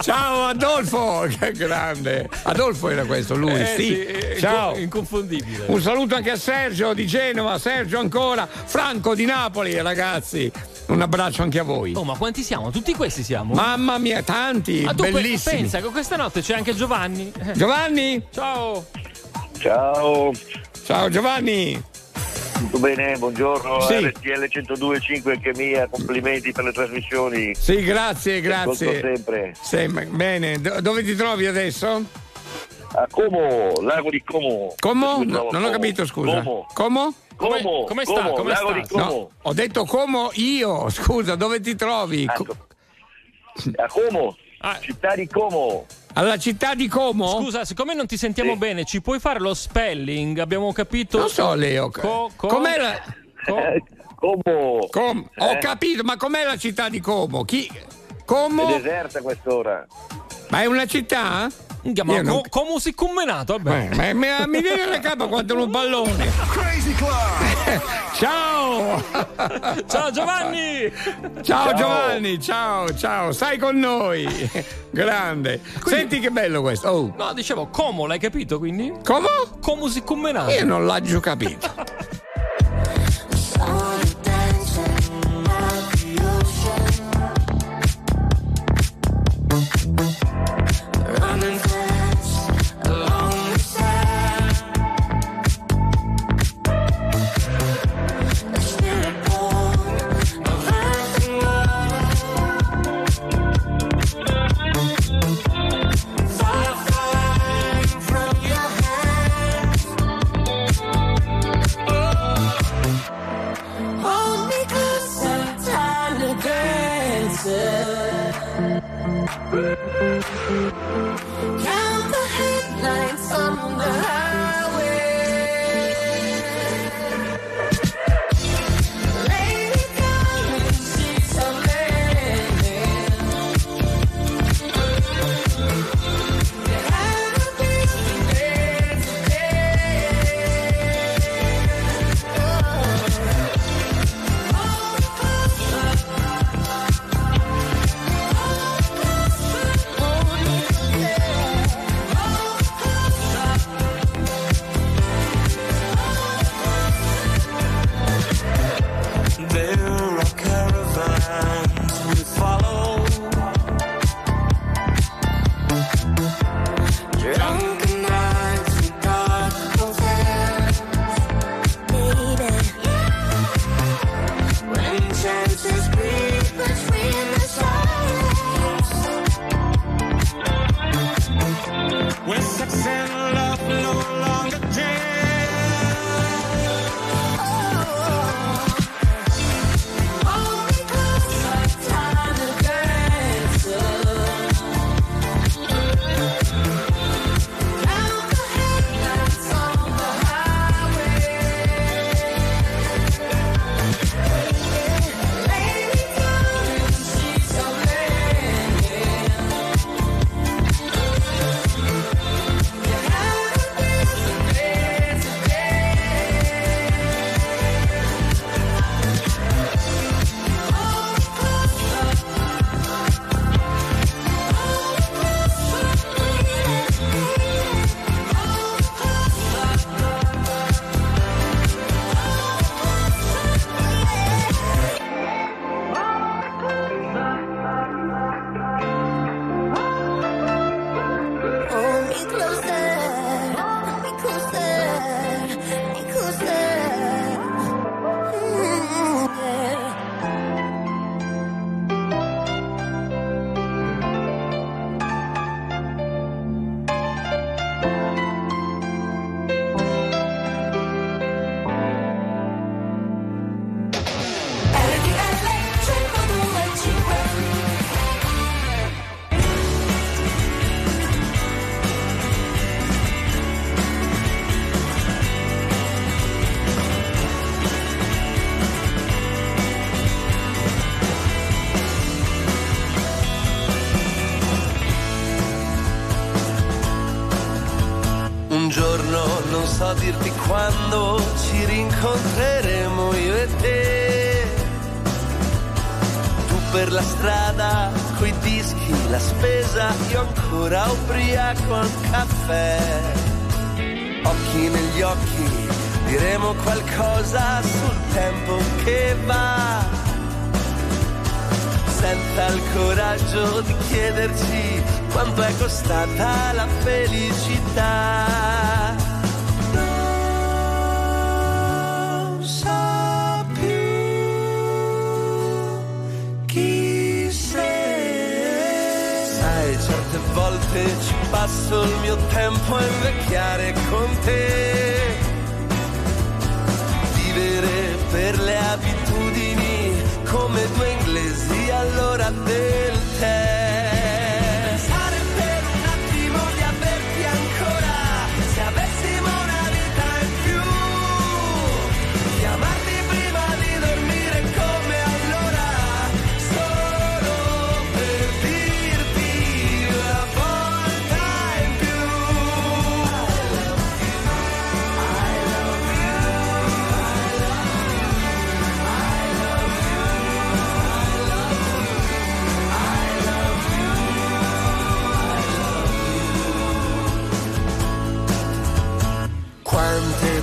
Ciao Adolfo, che grande. Adolfo era questo, lui, sì. Ciao. Inconfondibile. Un saluto anche a Sergio di Genova, Sergio ancora, Franco di Napoli, ragazzi. Un abbraccio anche a voi. Oh, ma quanti siamo? Tutti questi siamo? Mamma mia, tanti, bellissimi. Pensa che questa notte c'è anche Giovanni. Giovanni? Ciao Giovanni. Tutto bene, buongiorno. Sì. RTL 102.5 anche mia, complimenti per le trasmissioni. Sì, grazie. Ascolto sempre. Sì, bene, dove ti trovi adesso? A Como, lago di Como. Como? No, non ho capito, scusa. Como? Come sta? Come lago sta? Di Como. No, ho detto Como io, scusa, dove ti trovi? A Como, città di Como. Alla città di Como? Scusa, siccome non ti sentiamo bene, ci puoi fare lo spelling? Abbiamo capito. Non so, Leo. Com'era? Como. Ho capito, ma com'è la città di Como? Como? È deserta quest'ora. Ma è una città? Come si commenato? Mi viene la capa quando un pallone. Crazy Club. Ciao. Ciao Giovanni. Ciao Giovanni. Ciao, ciao. Stai con noi. Grande. Quindi, senti che bello questo. Oh. No, dicevo, come l'hai capito quindi? Come? Come si commenato? Io non l'ho giù capito. Non so dirti quando ci rincontreremo io e te. Tu per la strada coi dischi, la spesa, io ancora ubriaco al caffè. Occhi negli occhi, diremo qualcosa sul tempo che va. Senza il coraggio di chiederci quanto è costata la felicità. Certe volte ci passo il mio tempo a invecchiare con te. Vivere per le abitudini come due inglesi all'ora del tè. Pensare per un attimo di averti ancora, se avessimo una vita in più. Chiamarti prima di dormire come allora, solo per dirti.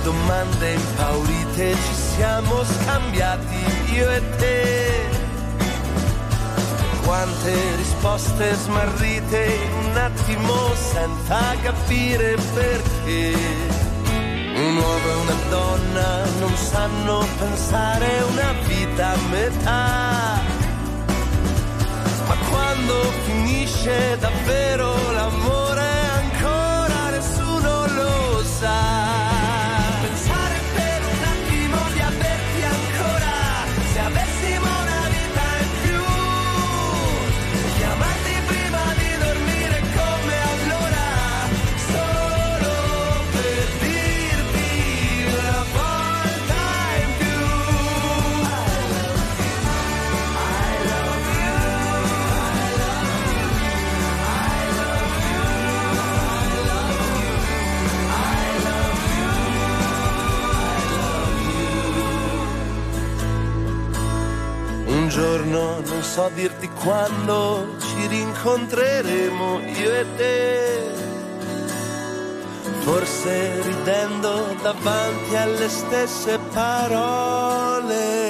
le domande impaurite ci siamo scambiati io e te. Quante risposte smarrite in un attimo senza capire perché. Un uomo e una donna non sanno pensare una vita a metà. Ma quando finisce davvero l'amore ancora nessuno lo sa. Giorno, non so dirti quando ci rincontreremo io e te. Forse ridendo davanti alle stesse parole.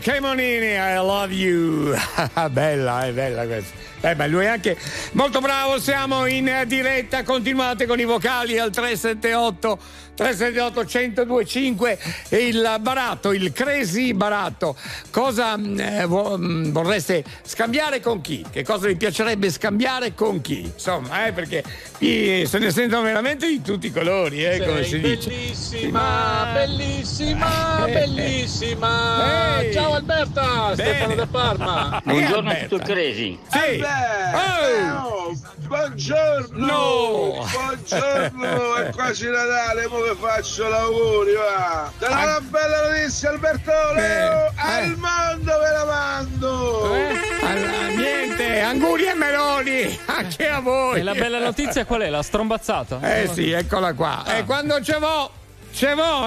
Cremonini, I love you. Bella, è bella questa. Ma lui è anche molto bravo. Siamo in diretta, continuate con i vocali al 378 1025. Il baratto, il crazy baratto. Cosa vorreste scambiare con chi? Che cosa vi piacerebbe scambiare con chi? Insomma, perché qui se ne sentono veramente di tutti i colori, come si dice. Bellissima, bellissima, bellissima. Ciao Alberta, bene. Stefano da Parma. Buongiorno a tutto il crazy. Sì. Oh. Buongiorno, no. Buongiorno, è quasi Natale, mo che faccio l'augurio, va. Te la una bella notizia, Alberto Leo, al mondo ve la mando. Allora, niente, anguri e meloni, anche a voi. E la bella notizia qual è? La strombazzata? Sì, eccola qua. E quando ce vo,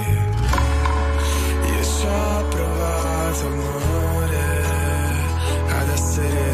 Io ci ho provato, amore, ad essere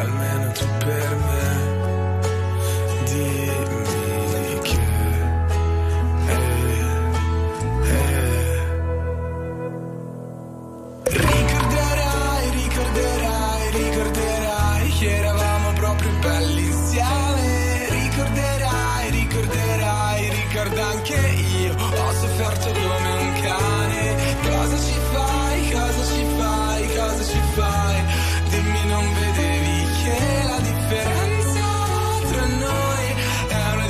almeno tu per me. Dimmi che ricorderai che eravamo proprio belli insieme. Ricorderai, ricordo anche io, ho sofferto come un cane. Cosa ci fai? Dimmi, non vedevi che la differenza tra noi è una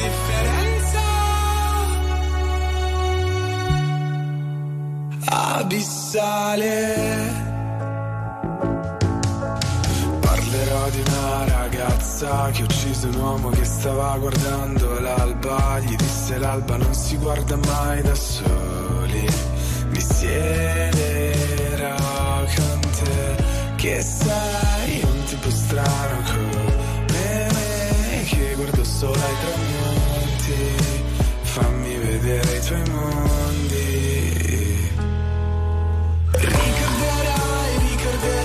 differenza abissale. ragazza che uccise un uomo che stava guardando l'alba. Gli disse: l'alba non si guarda mai da soli. Mi siederò con te, che sei un tipo strano come me, che guardo solo ai tramonti. Fammi vedere i tuoi mondi. Ricorderai che eravamo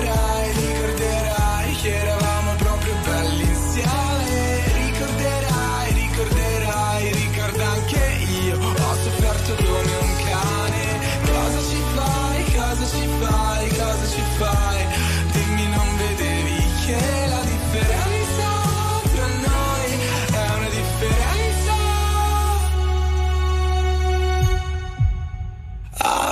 proprio belli insieme. Ricorderai, ricorda anche io ho sofferto come un cane. Cosa ci fai? Dimmi, non vedevi che la differenza tra noi è una differenza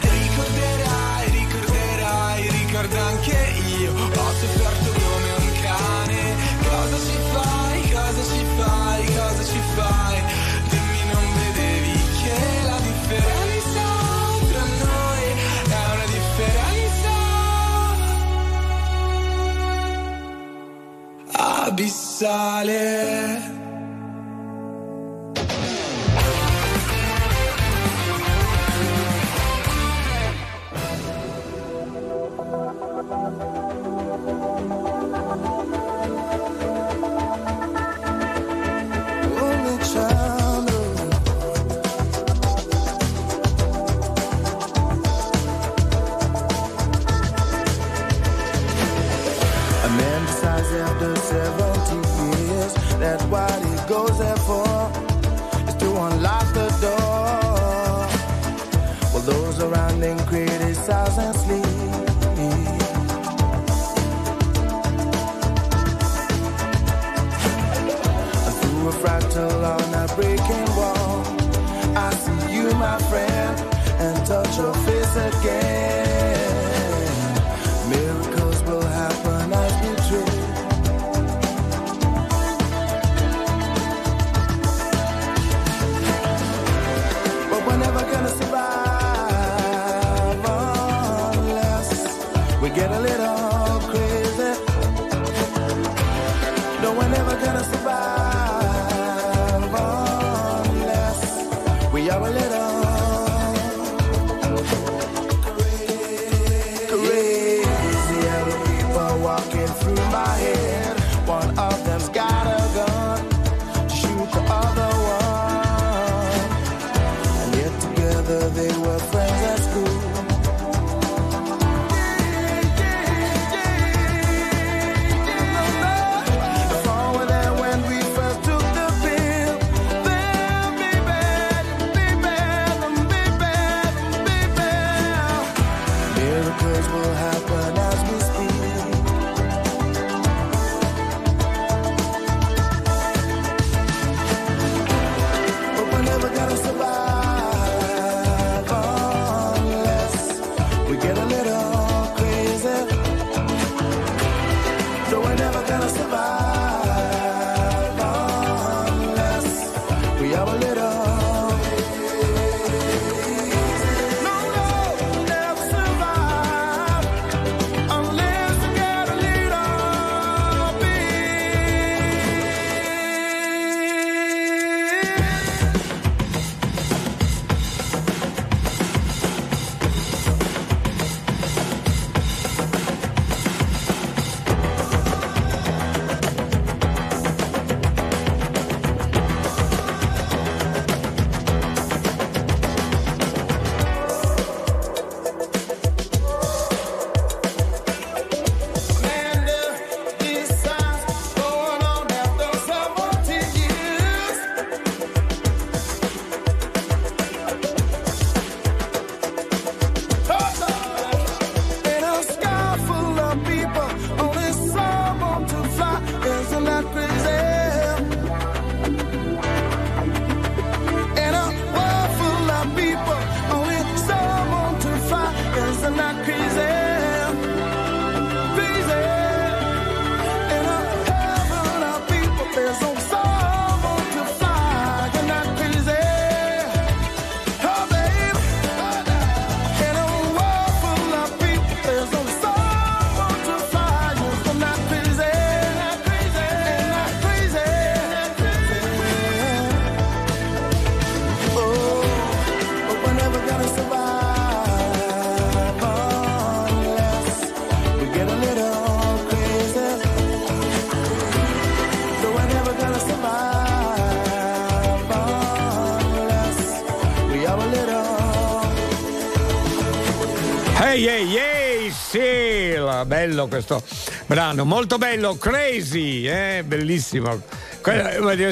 Ricorderai, ricorda anche io ho sofferto come un cane. Cosa ci fai? Dimmi, non vedevi che la differenza tra noi è una differenza abissale. Ehi, ehi, ehi, sì, bello questo brano, molto bello, Crazy, bellissimo. Beh,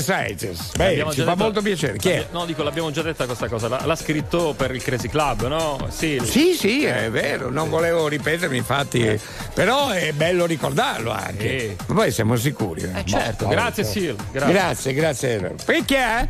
ci fa molto piacere. Chi è? No, dico, l'abbiamo già detta questa cosa, l'ha scritto per il Crazy Club, no? Sì, è vero, non volevo ripetermi, infatti, però è bello ricordarlo anche. Ma poi siamo sicuri. Certo, grazie Sil. Grazie. Perché?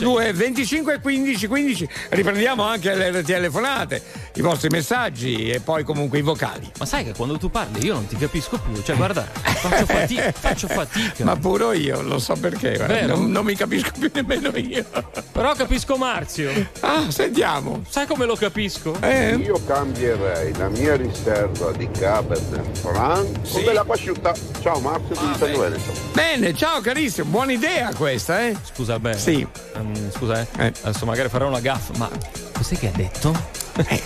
02 25 15 15. Riprendiamo anche le telefonate, i vostri messaggi e poi comunque i vocali. Ma sai che quando tu parli io non ti capisco più, cioè guarda, faccio fatica. Ma pure io, lo so perché, non mi capisco più nemmeno io. Però capisco Marzio. Ah, sentiamo. Sai come lo capisco? Io cambierei la mia riserva di Cabernet Franc con la pasciutta. Ciao Marzio di San Lorenzo. Bene, ciao carissimo, buona idea questa, eh? Scusa, bene. Sì. Scusa. Adesso magari farò una gaffa, ma cos'è che ha detto?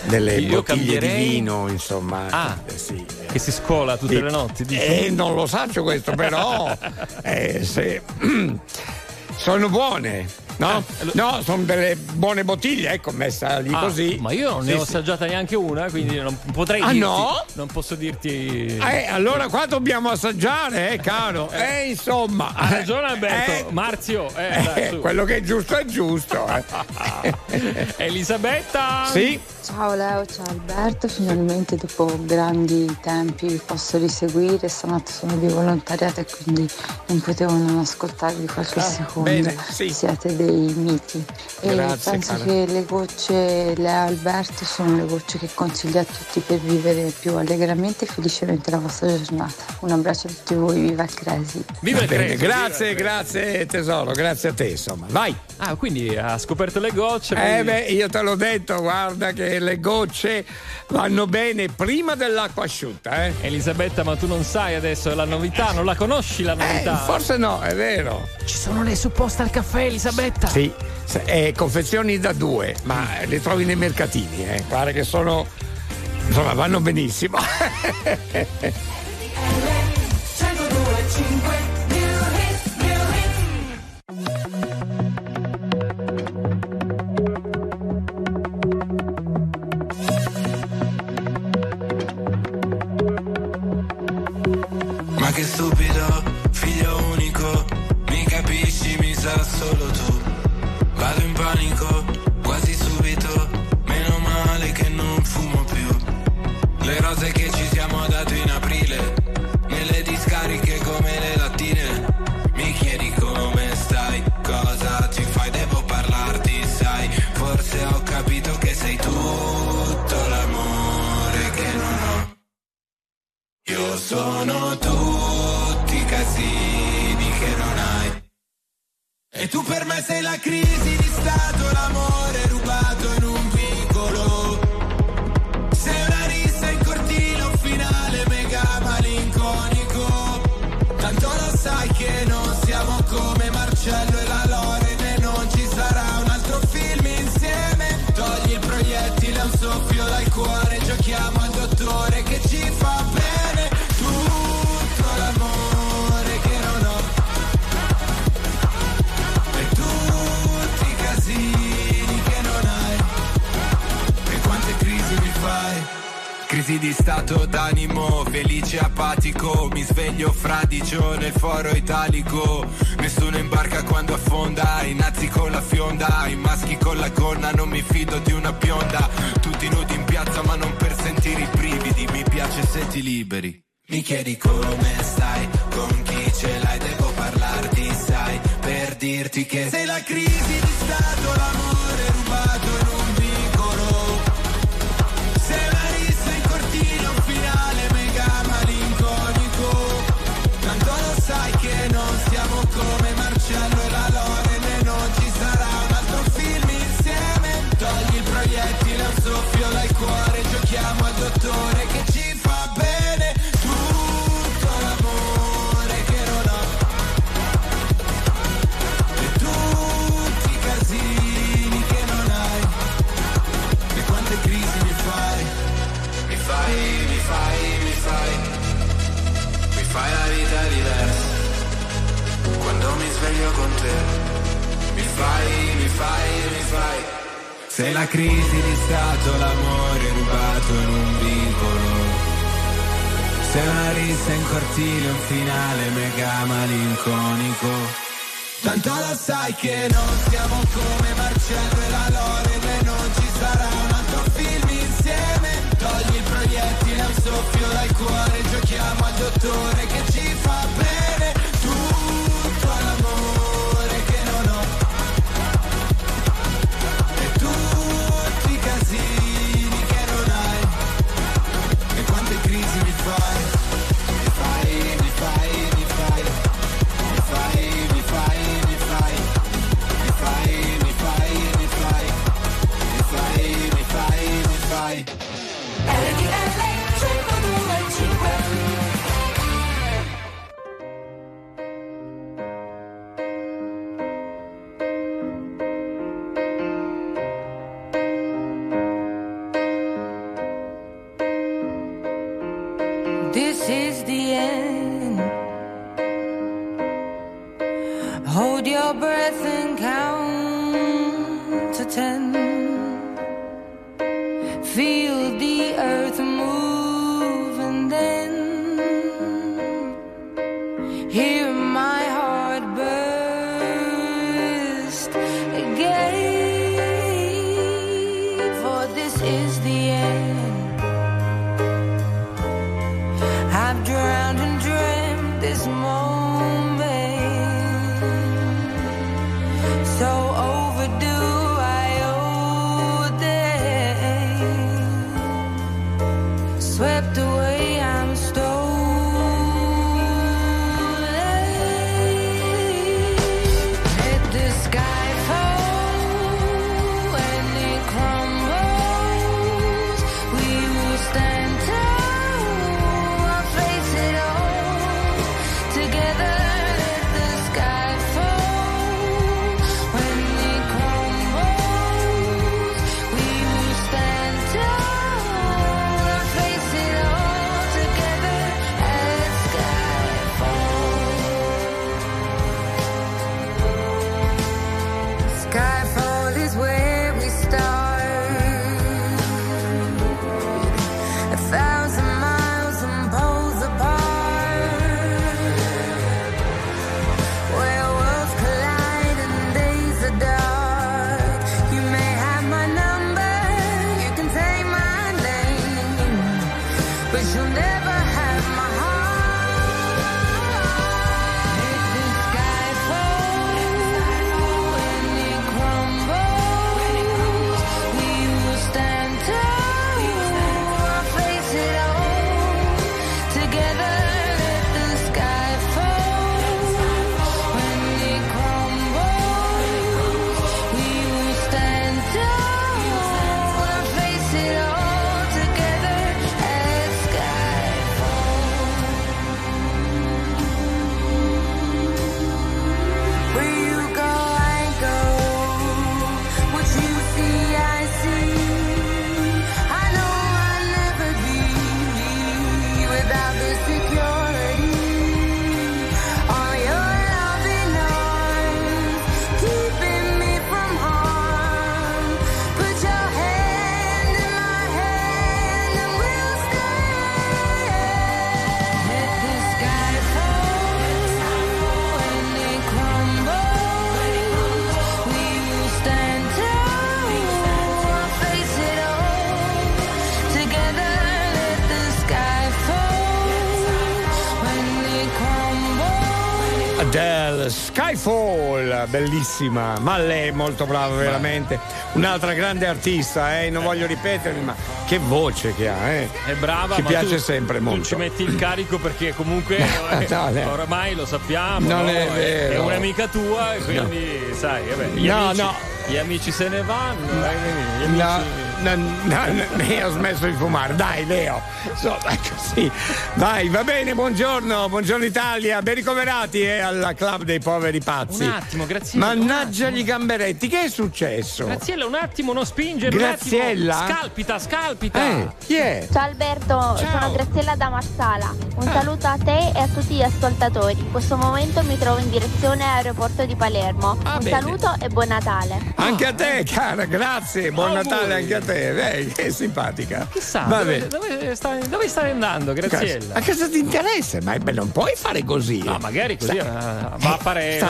Delle io bottiglie cambierei... di vino, insomma. Che si scola tutte le notti. Non lo saccio questo, però sono buone, no? No, sono delle buone bottiglie, ecco, messa lì così. Ma io non ne ho assaggiata neanche una, quindi non potrei dirti. No? Non posso dirti. Allora qua dobbiamo assaggiare, caro. Insomma. Ha ragione Alberto. Marzio, dai, quello che è giusto, Elisabetta. Sì. Ciao Leo, ciao Alberto, finalmente dopo grandi tempi vi posso riseguire, stanotte sono di volontariato e quindi non potevo non ascoltarvi qualche secondo. Bene, sì. Siete dei miti. Grazie, penso che le gocce, Leo, Alberto, sono le gocce che consiglio a tutti per vivere più allegramente e felicemente la vostra giornata. Un abbraccio a tutti voi, viva Cresi. Viva Cresi. Grazie tesoro, grazie a te insomma. Vai. Quindi ha scoperto le gocce. Io te l'ho detto, guarda che le gocce vanno bene prima dell'acqua asciutta, Elisabetta, ma tu non sai adesso la novità, non la conosci la novità? Forse no, è vero. Ci sono le supposte al caffè, Elisabetta? Sì, confezioni da 2, ma le trovi nei mercatini, pare che sono, insomma, vanno benissimo. Stupido, figlio unico, mi capisci, mi sarà solo tu. Vado in panico, quasi subito, meno male che non fumo più. Le rose che ci siamo dati in aprile, nelle discariche come le lattine. Mi chiedi come stai, cosa ci fai, devo parlarti, sai. Forse ho capito che sei tutto l'amore che non ho. Io sono tutti i casini che non hai. E tu per me sei la crisi di stato, l'amore rubato in un vicolo. Sei una rissa in cortile, un finale mega malinconico. Tanto lo sai che non siamo come Marcello e la Lorena, e non ci sarà un altro film insieme. Togli il proiettile a un soffio dal cuore, giochiamo al dottore che ci fa bene. Crisi di stato d'animo, felice apatico, mi sveglio fradicio nel foro italico. Nessuno imbarca quando affonda, i nazi con la fionda, i maschi con la gonna, non mi fido di una bionda. Tutti nudi in piazza ma non per sentire i brividi, mi piace se ti liberi. Mi chiedi come stai, con chi ce l'hai, devo parlarti, sai, per dirti che sei la crisi di stato, l'amore rubato in un vicolo. Sei la rissa in cortile, un finale mega malinconico. Tanto lo sai che non siamo come Marcello e la Lorena, e non ci sarà un altro film insieme. Togli il proiettile, un soffio dal cuore, giochiamo al dottore che ci fa bene. Che non Se la crisi di stato, l'amore rubato in un vicolo, se una rissa in cortile, un finale mega malinconico. Tanto lo sai che non siamo come Marcello e la Loren, e non ci sarà un altro film insieme. Togli il proiettile a un soffio dal cuore, giochiamo al dottore che ci fa bene. Tutto all'amore che non ho e tutti i casini che non hai, e quante crisi mi fai, mi fai, mi fai, mi fai, mi fai, mi fai, mi fai, mi fai, mi fai, mi fai, mi fai, mi fai, mi fai. RTL 102.5. Skyfall, bellissima, ma lei è molto brava veramente, un'altra grande artista, non voglio ripetermi, ma che voce che ha, è brava, ci ma piace tu, sempre molto. Tu ci metti il carico perché comunque no, oramai lo sappiamo, non no? È vero. È un'amica tua e quindi no. Sai, vabbè, gli amici se ne vanno, gli amici... ho smesso di fumare, dai Leo, insomma, così. Dai, va bene, buongiorno, buongiorno Italia, ben ricoverati al club dei poveri pazzi. Un attimo, Graziella. Mannaggia gli gamberetti, che è successo? Graziella, un attimo, non spingere. Graziella. Un attimo. Scalpita, scalpita. Chi è? Ciao Alberto, Ciao. Sono Graziella da Marsala. Un saluto a te e a tutti gli ascoltatori. In questo momento mi trovo in direzione all'aeroporto di Palermo. Un saluto e buon Natale. Anche a te, cara, grazie, buon Natale anche a te. Che simpatica. Chissà, dove stai andando, Graziella? A casa ti interessa, ma non puoi fare così. No, magari così va a fare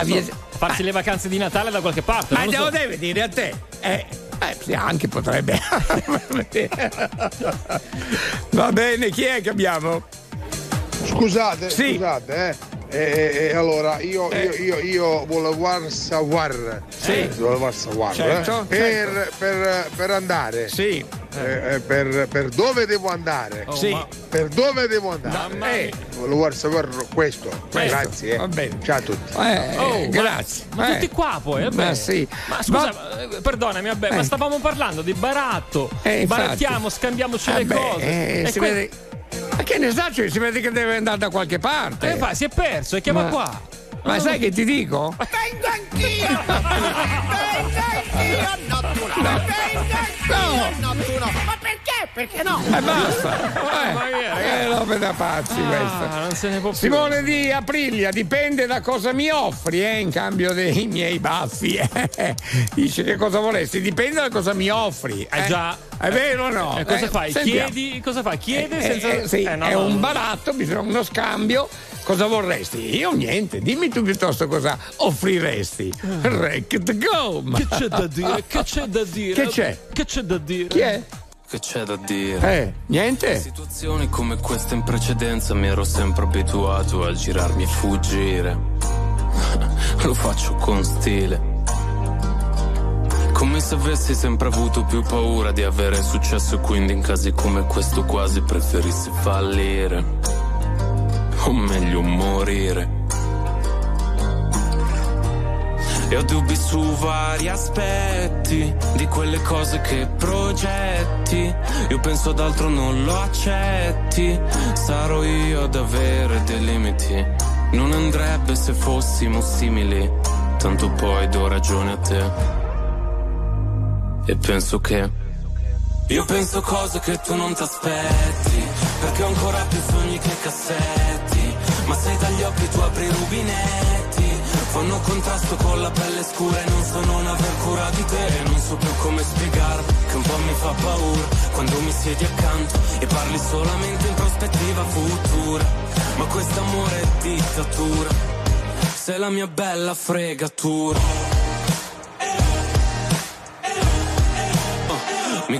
farsi le vacanze di Natale da qualche parte. Ma lo deve dire a te. Sì, anche potrebbe. Va bene, chi è che abbiamo? Scusate, sì. Allora io volevo a Saguar, certo. Per andare, sì. Per dove devo andare? Per dove devo andare? Volevo sapere questo. Grazie. Va bene. Ciao a tutti. Grazie. Ma tutti qua poi. Ma sì. Ma scusa, perdonami, ma stavamo parlando di baratto. Barattiamo, scambiamoci le cose. Vede... Ma che ne sa, si vede che deve andare da qualche parte. Si è perso, e chiama qua. Ma sai che ti dico? Vengo anch'io! Vengo anch'io! Ma perché? Perché no? E basta! È roba da pazzi questa. Non se ne può più. Simone di Aprilia, dipende da cosa mi offri, in cambio dei miei baffi. Dice che cosa vorresti? Dipende da cosa mi offri. Già. È vero o no? Cosa fai? Sentiamo. Chiedi? Cosa fai? Chiede senza. No, è un baratto, bisogna uno scambio. Cosa vorresti? Io niente, dimmi tu piuttosto cosa offriresti. Racket go! Che c'è da dire? Che c'è da dire? Chi è? Che c'è da dire? Niente? In situazioni come questa in precedenza mi ero sempre abituato a girarmi e fuggire. Lo faccio con stile. Come se avessi sempre avuto più paura di avere successo, quindi in casi come questo quasi preferissi fallire. O meglio morire. E ho dubbi su vari aspetti di quelle cose che progetti. Io penso ad altro, non lo accetti. Sarò io ad avere dei limiti. Non andrebbe se fossimo simili. Tanto poi do ragione a te. E penso che io penso cose che tu non t'aspetti, perché ho ancora più sogni che cassetti. Ma se dagli occhi tu apri i rubinetti, fanno contrasto con la pelle scura e non so non aver cura di te. E non so più come spiegarmi che un po' mi fa paura quando mi siedi accanto e parli solamente in prospettiva futura. Ma quest'amore è dittatura, sei la mia bella fregatura. Mi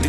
di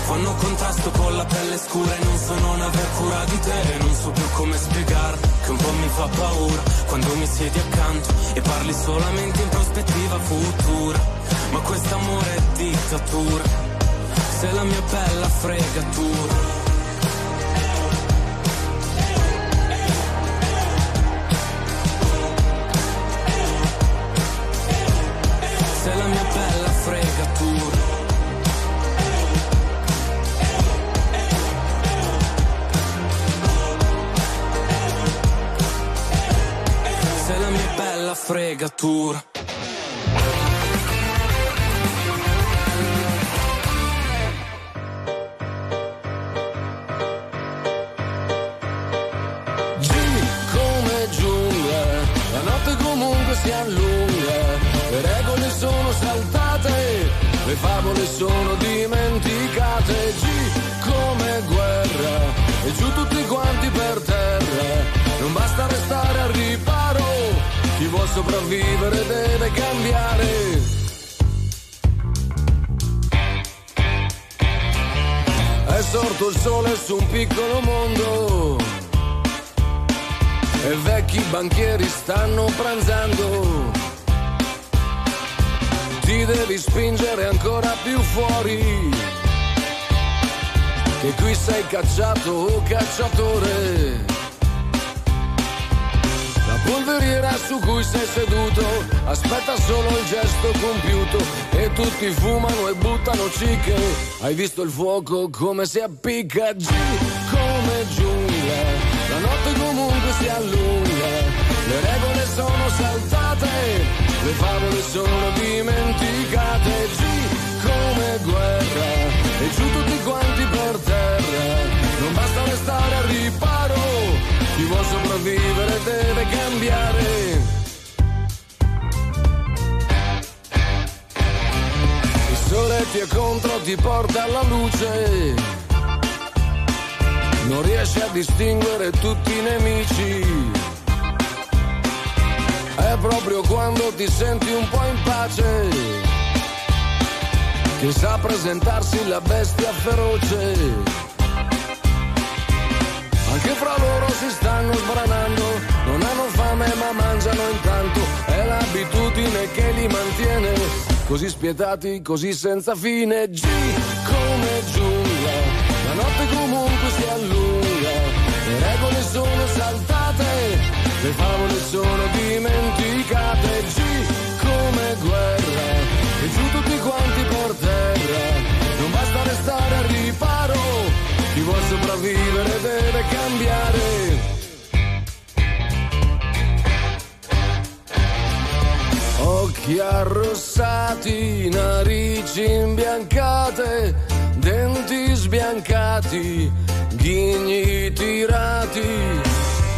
fanno contrasto con la pelle scura e non so non aver cura di te. E non so più come spiegarmi che un po' mi fa paura quando mi siedi accanto e parli solamente in prospettiva futura. Ma quest'amore è dittatura, sei la mia bella fregatura. Sei la mia bella fregatura. Sei la mia bella fregatura. Giù come giungla, favole sono dimenticate. G come guerra e giù tutti quanti per terra. Non basta restare al riparo, chi vuol sopravvivere deve cambiare. È sorto il sole su un piccolo mondo e vecchi banchieri stanno pranzando. Ti devi spingere ancora più fuori, che qui sei cacciato o cacciatore. La polveriera su cui sei seduto aspetta solo il gesto compiuto, e tutti fumano e buttano cicche. Hai visto il fuoco come si appicca? Giù come giungla, la notte comunque si allunga. Le regole sono saltate, le favole sono dimenticate. Giù come guerra e giù tutti quanti per terra. Non basta restare a riparo, chi vuol sopravvivere deve cambiare. Il sole ti è contro, ti porta alla luce, non riesci a distinguere tutti i nemici. È proprio quando ti senti un po' in pace che sa presentarsi la bestia feroce. Anche fra loro si stanno sbranando, non hanno fame ma mangiano intanto, è l'abitudine che li mantiene così spietati, così senza fine. G come giungla, la notte comunque si allunga, le regole sono saltate, le favole sono dimenticate. G come guerra e giù tutti quanti per terra, non basta restare a riparo, chi vuol sopravvivere deve cambiare. Occhi arrossati, narici imbiancate, denti sbiancati, ghigni tirati.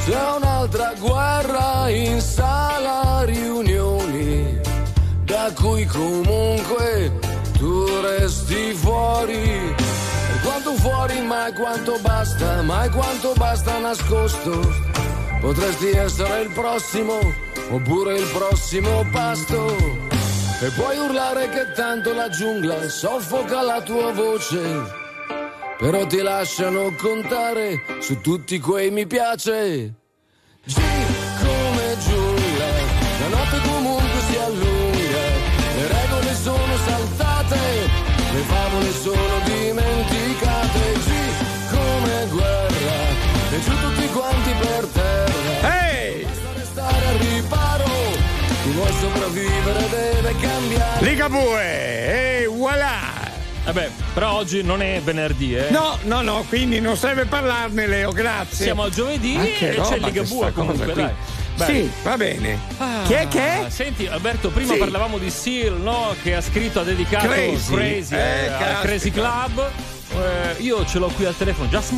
C'è un'altra guerra in sala riunioni, da cui comunque tu resti fuori. Quanto fuori, mai quanto basta nascosto. Potresti essere il prossimo, oppure il prossimo pasto. E puoi urlare che tanto la giungla soffoca la tua voce, però ti lasciano contare su tutti quei mi piace. G come giungla, la notte comunque si allunga, le regole sono saltate, le favole sono dimenticate. G come guerra e giù tutti quanti per terra. Ehi! Basta restare al riparo, chi vuol sopravvivere deve cambiare. Ligabue! E voilà! Vabbè, però oggi non è venerdì, eh? No, quindi non serve parlarne, Leo, grazie. Siamo a giovedì e c'è Ligabue comunque, dai. Beh. Sì, va bene. Chi è? Senti, Alberto, prima parlavamo di Seal, no? Che ha scritto, ha dedicato Crazy a Crazy Club. Io ce l'ho qui al telefono. Just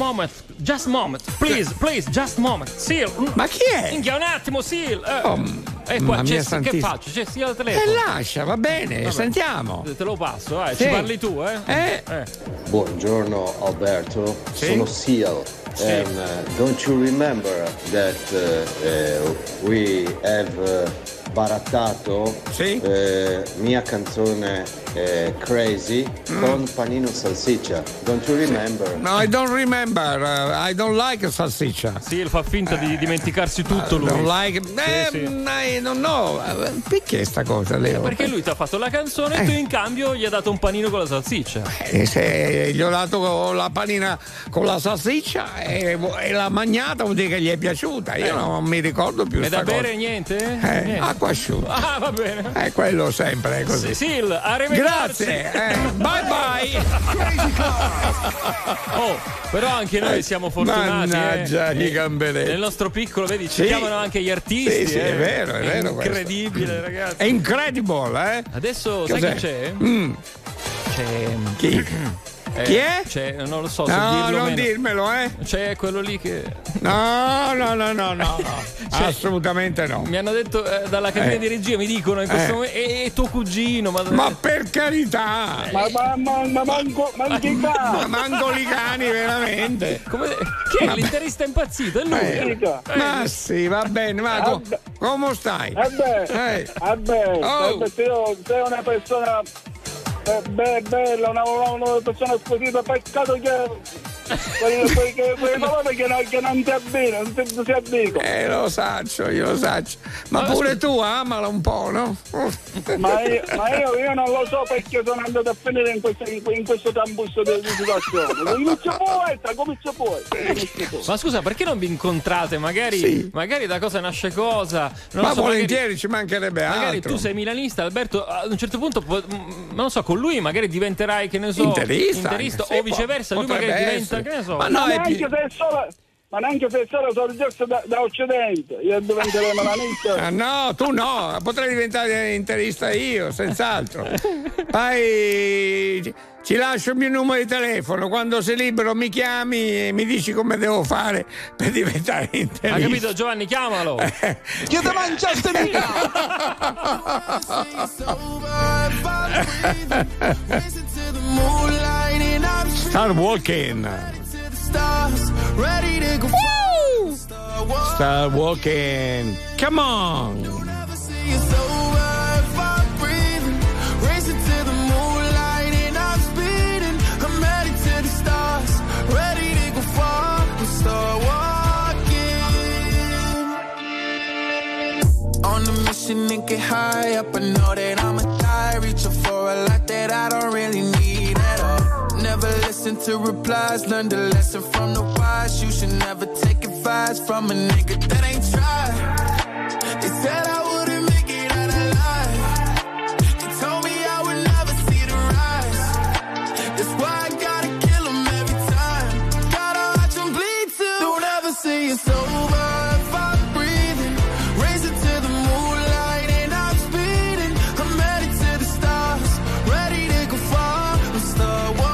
moment, please, just moment. Seal. Ma chi è? Minchia, un attimo, Seal. E qua c'è, che faccio? C'è Seal al telefono. Lascia, va bene, vabbè, sentiamo. Te lo passo, ci parli tu, eh. Buongiorno Alberto, sono Seal. And don't you remember that we have barattato mia canzone Crazy con panino salsiccia? Don't you remember? No, I don't remember. I don't like salsiccia. Sì, fa finta di dimenticarsi tutto lui. Don't like. I don't know. Perché sta cosa, Leo? Perché lui ti ha fatto la canzone e tu in cambio gli hai dato un panino con la salsiccia. Se gli ho dato la panina con la salsiccia e l'ha mangiata, vuol dire che gli è piaciuta. Io non mi ricordo più. E da bere niente? Niente. Acqua asciutta. Ah, va bene. È quello sempre, è così. Cecil, grazie. Bye. Oh, però anche noi siamo fortunati. Mannaggia, i gamberetti. Nel nostro piccolo, vedi, ci chiamano anche gli artisti. Sì, è vero. Incredibile, questo. Ragazzi. È incredible, eh? Adesso, sai che c'è? C'è. Chi? Chi è? C'è, non lo so se no, dirlo. No, non dirmelo, eh? C'è quello lì che. No. Cioè, assolutamente no. Mi hanno detto dalla cabina di regia, mi dicono in questo momento. E tuo cugino, ma per carità! Ma manco i cani, veramente! Come, che l'interista è impazzito, è lui. Ma sì, va bene, ma come stai? Vabbè, sei una persona. Bella, una persona sposata, peccato che non ti abbina, non ti si addico. Io lo saccio. Ma pure tu amala un po', no? Ma io non lo so perché sono andato a finire in questo tambusso di situazione. Come ci puoi? Ma scusa, perché non vi incontrate? Magari da cosa nasce cosa? Volentieri, magari, ci mancherebbe altro. Magari tu sei milanista, Alberto, ad un certo punto, non so, con lui magari diventerai, che ne so, interista o viceversa, lui magari diventa, che ne so. Ma neanche se solo sorgesse da Occidente, io diventerei malanista. No, tu no, potrei diventare interista io, senz'altro. Poi ci lascio il mio numero di telefono, quando sei libero mi chiami e mi dici come devo fare per diventare interista. Hai capito, Giovanni? Chiamalo! Che te mangiaste mia! Star Walking! Woo! Start walking. Come on. On a mission and get high up. I know that I'm a guy reaching for a lot that I don't really need at all. Never listen to replies, learn the lesson from the wise. You should never take advice from a nigga that ain't tried. They said I wouldn't make it out alive. They told me I would never see the rise. That's why I gotta kill them every time. Gotta watch them bleed too. Don't ever say it's over if I'm breathing. Raise it to the moonlight and I'm speeding. I'm headed to the stars, ready to go far. I'm star one.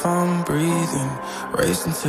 I'm breathing, racing to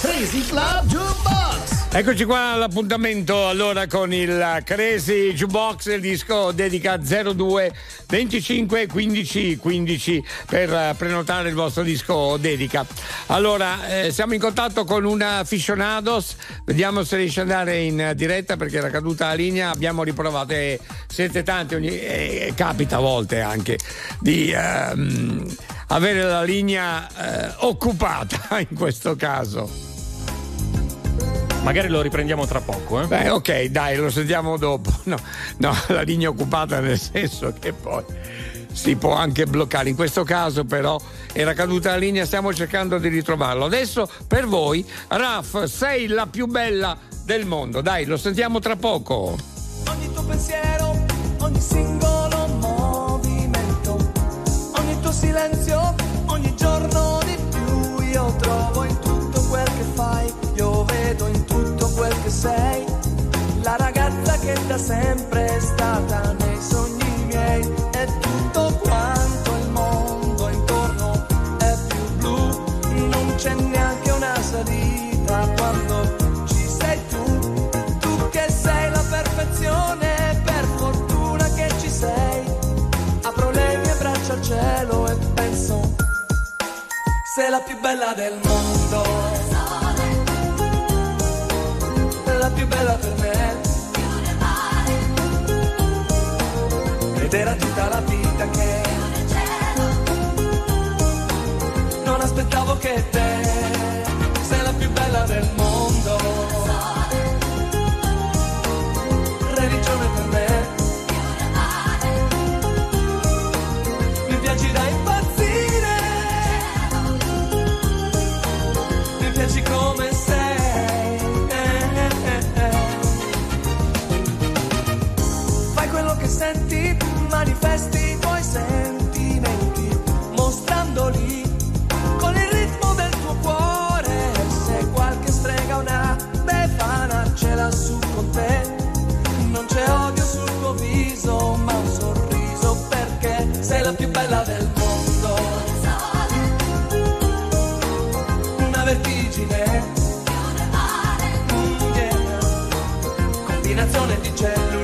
Crazy Club Jukebox. Eccoci qua all'appuntamento allora con il Crazy Jukebox, il disco dedica 02 25 15 15 per prenotare il vostro disco dedica. Allora siamo in contatto con un aficionados, vediamo se riesce ad andare in diretta perché era caduta la linea, abbiamo riprovato e siete tanti, capita a volte anche di avere la linea occupata in questo caso. Magari lo riprendiamo tra poco, eh? Beh, ok, dai, lo sentiamo dopo. No, la linea occupata nel senso che poi si può anche bloccare. In questo caso però era caduta la linea, stiamo cercando di ritrovarlo. Adesso per voi, Raf, sei la più bella del mondo. Dai, lo sentiamo tra poco. Ogni tuo pensiero, ogni singolo movimento, ogni tuo silenzio, ogni giorno di più io trovo in tutto quel che fai. Io vedo in tutto quel che sei la ragazza che da sempre è stata nei sogni miei. È tutto quanto il mondo intorno è più blu, non c'è neanche una salita quando ci sei tu. Tu che sei la perfezione, per fortuna che ci sei. Apro le mie braccia al cielo e penso, sei la più bella del mondo, la più bella per me, ed era tutta la vita che non aspettavo che te. Sei la più bella del mondo, religione per me, mi piaci da impazzire, mi piaci come sei. Senti, manifesti i tuoi sentimenti, mostrandoli con il ritmo del tuo cuore. Se qualche strega, una befana ce l'ha su con te, non c'è odio sul tuo viso, ma un sorriso, perché sei la più bella del mondo. Una vertigine, combinazione di cellule,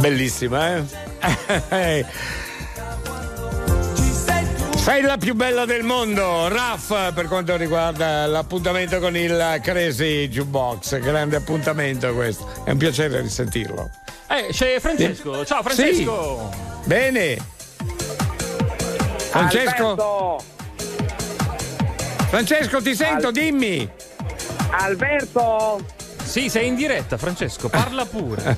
bellissima, eh? Sei la più bella del mondo, Raf, per quanto riguarda l'appuntamento con il Crazy Jukebox. Grande appuntamento questo, è un piacere risentirlo. C'è Francesco, ciao Francesco. Sì. Bene. Francesco? Alberto. Francesco, ti sento, dimmi. Alberto? Sì, sei in diretta, Francesco, parla pure.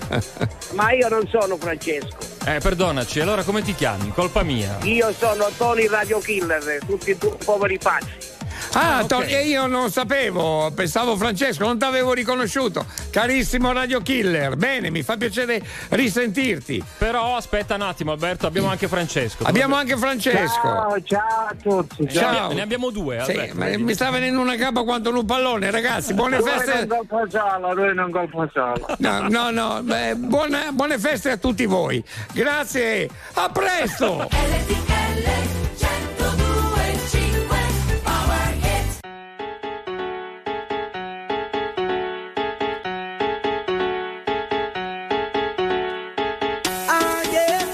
Ma io non sono Francesco. Perdonaci, allora come ti chiami? Colpa mia. Io sono Tony Radio Killer, tutti e due poveri pazzi. Ah, okay. Io non sapevo, pensavo Francesco, non ti avevo riconosciuto. Carissimo Radio Killer, bene, mi fa piacere risentirti. Però aspetta un attimo, Alberto, abbiamo anche Francesco. Abbiamo anche Francesco. Ciao a tutti. Ciao. Ne abbiamo due, Alberto. Sì, ma mi sta venendo una gamba quanto un pallone, ragazzi. Buone feste. No. Beh, buone feste a tutti voi. Grazie. A presto.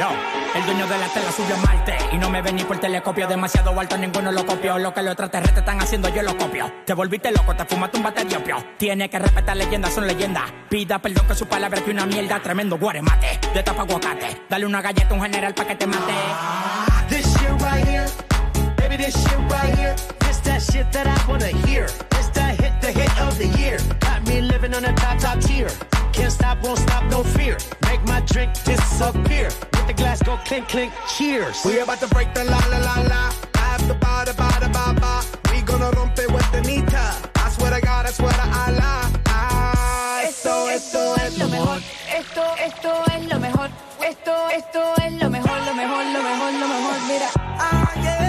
Yo, el dueño de la tela subió a Marte y no me vení por telescopio. Demasiado alto, ninguno lo copió. Lo que los extraterrestres están haciendo, yo lo copio. Te volviste loco, te fumaste un bate de opio. Tienes que respetar leyendas, son leyendas. Pida perdón que su palabra es una mierda. Tremendo guaremate, de tapa aguacate. Dale una galleta a un general pa' que te mate. This shit right here, baby, this shit right here. This that shit that I wanna hear. This the hit of the year. Got me living on a top, top tier. Can't stop, won't stop, no fear. Make my drink disappear. Let the glass go clink, clink, cheers. We about to break the la, la, la, la. I have the ba, da, ba, da, ba, ba. We gonna rompe with the nita. I swear to God, I swear to Allah. Ah, esto es lo mejor. Esto es lo mejor. Esto es lo mejor, lo mejor, lo mejor, lo mejor. Mira. Ah, yeah.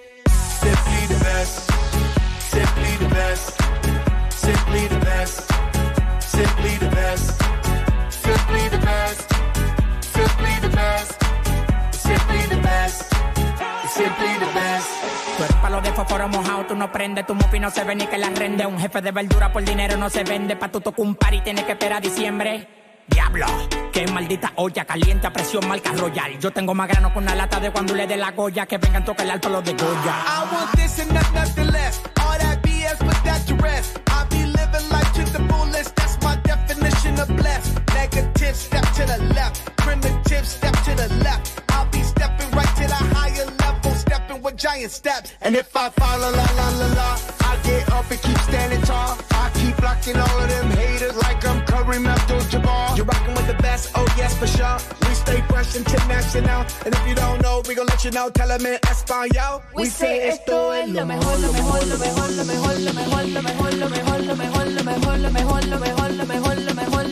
Simply the best. Simply the best. Simply the best. Simply the best. Simply the best. Simply the best. Simply the best. Simply the best. Tu eres palo de fósforo mojado, tú no prendes. Tu mufi no se ve ni que la rende. Un jefe de verdura por dinero no se vende. Pa' tu toco un par y tienes que esperar diciembre. Diablo, qué maldita olla, caliente a presión, marca royal. Yo tengo más grano con una lata de guandule de la Goya. Que vengan toca el alto los de Goya. I want this and nothing less. All that BS, put that to rest. I be living life to the fullest. That's my definition of blessed. Negative, step to the left. Primitive, step to the left. I'll be stepping right to the higher level. Stepping with giant steps. And if I follow la la la la, I get up and keep standing tall. I keep blocking all of them haters like I'm Kareem Abdul-Jabbar. You're rocking with the best, oh yes for sure. We stay fresh international. And if you don't know, we gon' let you know. Tell them in Espanol. We say esto es lo mejor, lo mejor, lo mejor, lo mejor, lo mejor, lo mejor, lo mejor, lo mejor, lo mejor, lo mejor, lo mejor, lo mejor, lo mejor, lo mejor, lo mejor.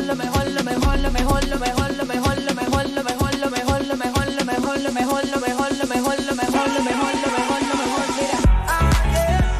Lo mejor, lo mejor, lo mejor, lo mejor, lo mejor, lo mejor, lo mejor, lo mejor, lo mejor, lo mejor, lo mejor, lo mejor, lo mejor, lo mejor, lo mejor, lo mejor, lo mejor, mira. Ah, yeah.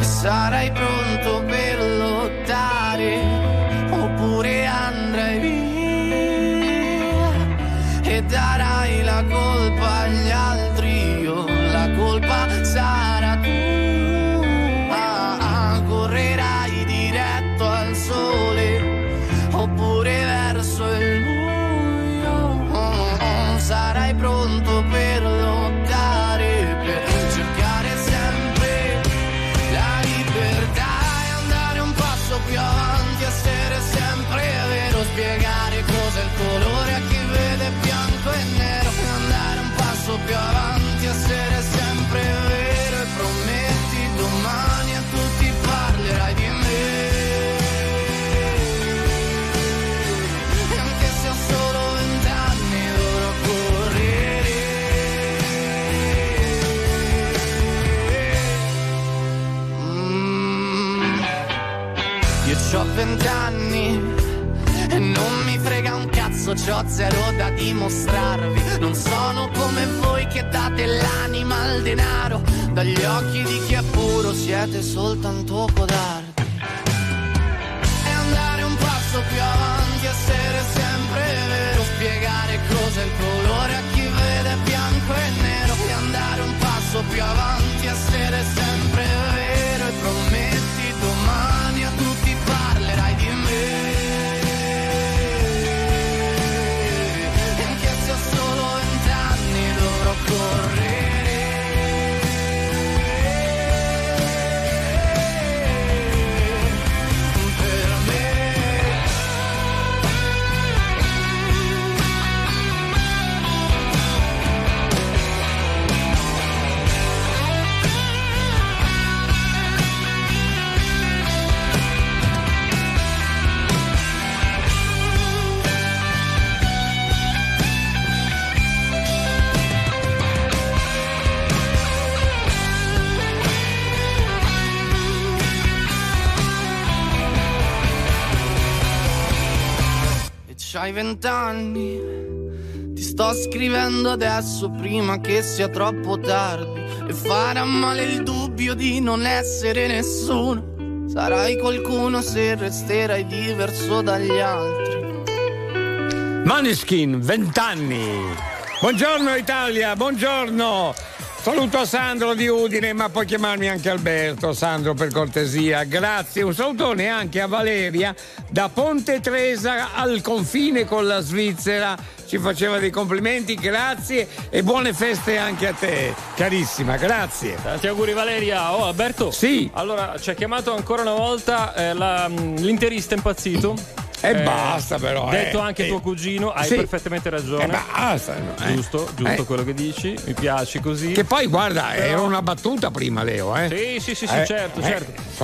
Sarai pronto per lottare oppure andrai via e darai la colpa agli altri, io la colpa sarà tua. Correrai diretto al sole oppure verso il buio. Sarai pronto per lottare per cercare sempre più avanti a Io c'ho 20 anni e non mi frega un cazzo, c'ho zero da dimostrarvi. Non sono come voi che date l'anima al denaro, dagli occhi di chi è puro siete soltanto codardi. E andare un passo più avanti, essere sempre vero, spiegare cos'è il colore a chi vede bianco e nero. E andare un passo più avanti, essere sempre vero, e prometti domani a tutti parlerai di me. Solo 20 anni dovrò correre per me. C'hai 20 anni, ti sto scrivendo adesso prima che sia troppo tardi. E farà male il dubbio di non essere nessuno. Sarai qualcuno se resterai diverso dagli altri. Maneskin, 20 anni. Buongiorno Italia, buongiorno. Saluto Sandro di Udine, ma puoi chiamarmi anche Alberto, Sandro per cortesia, grazie. Un salutone anche a Valeria da Ponte Tresa al confine con la Svizzera, ci faceva dei complimenti, grazie e buone feste anche a te, carissima, grazie. Tanti auguri Valeria. Oh Alberto? Sì. Allora ci ha chiamato ancora una volta l'interista impazzito. E basta però. Detto anche tuo cugino, hai perfettamente ragione. Basta. Giusto, quello che dici, mi piace così. Che poi guarda, però... era una battuta prima Leo, Sì, certo.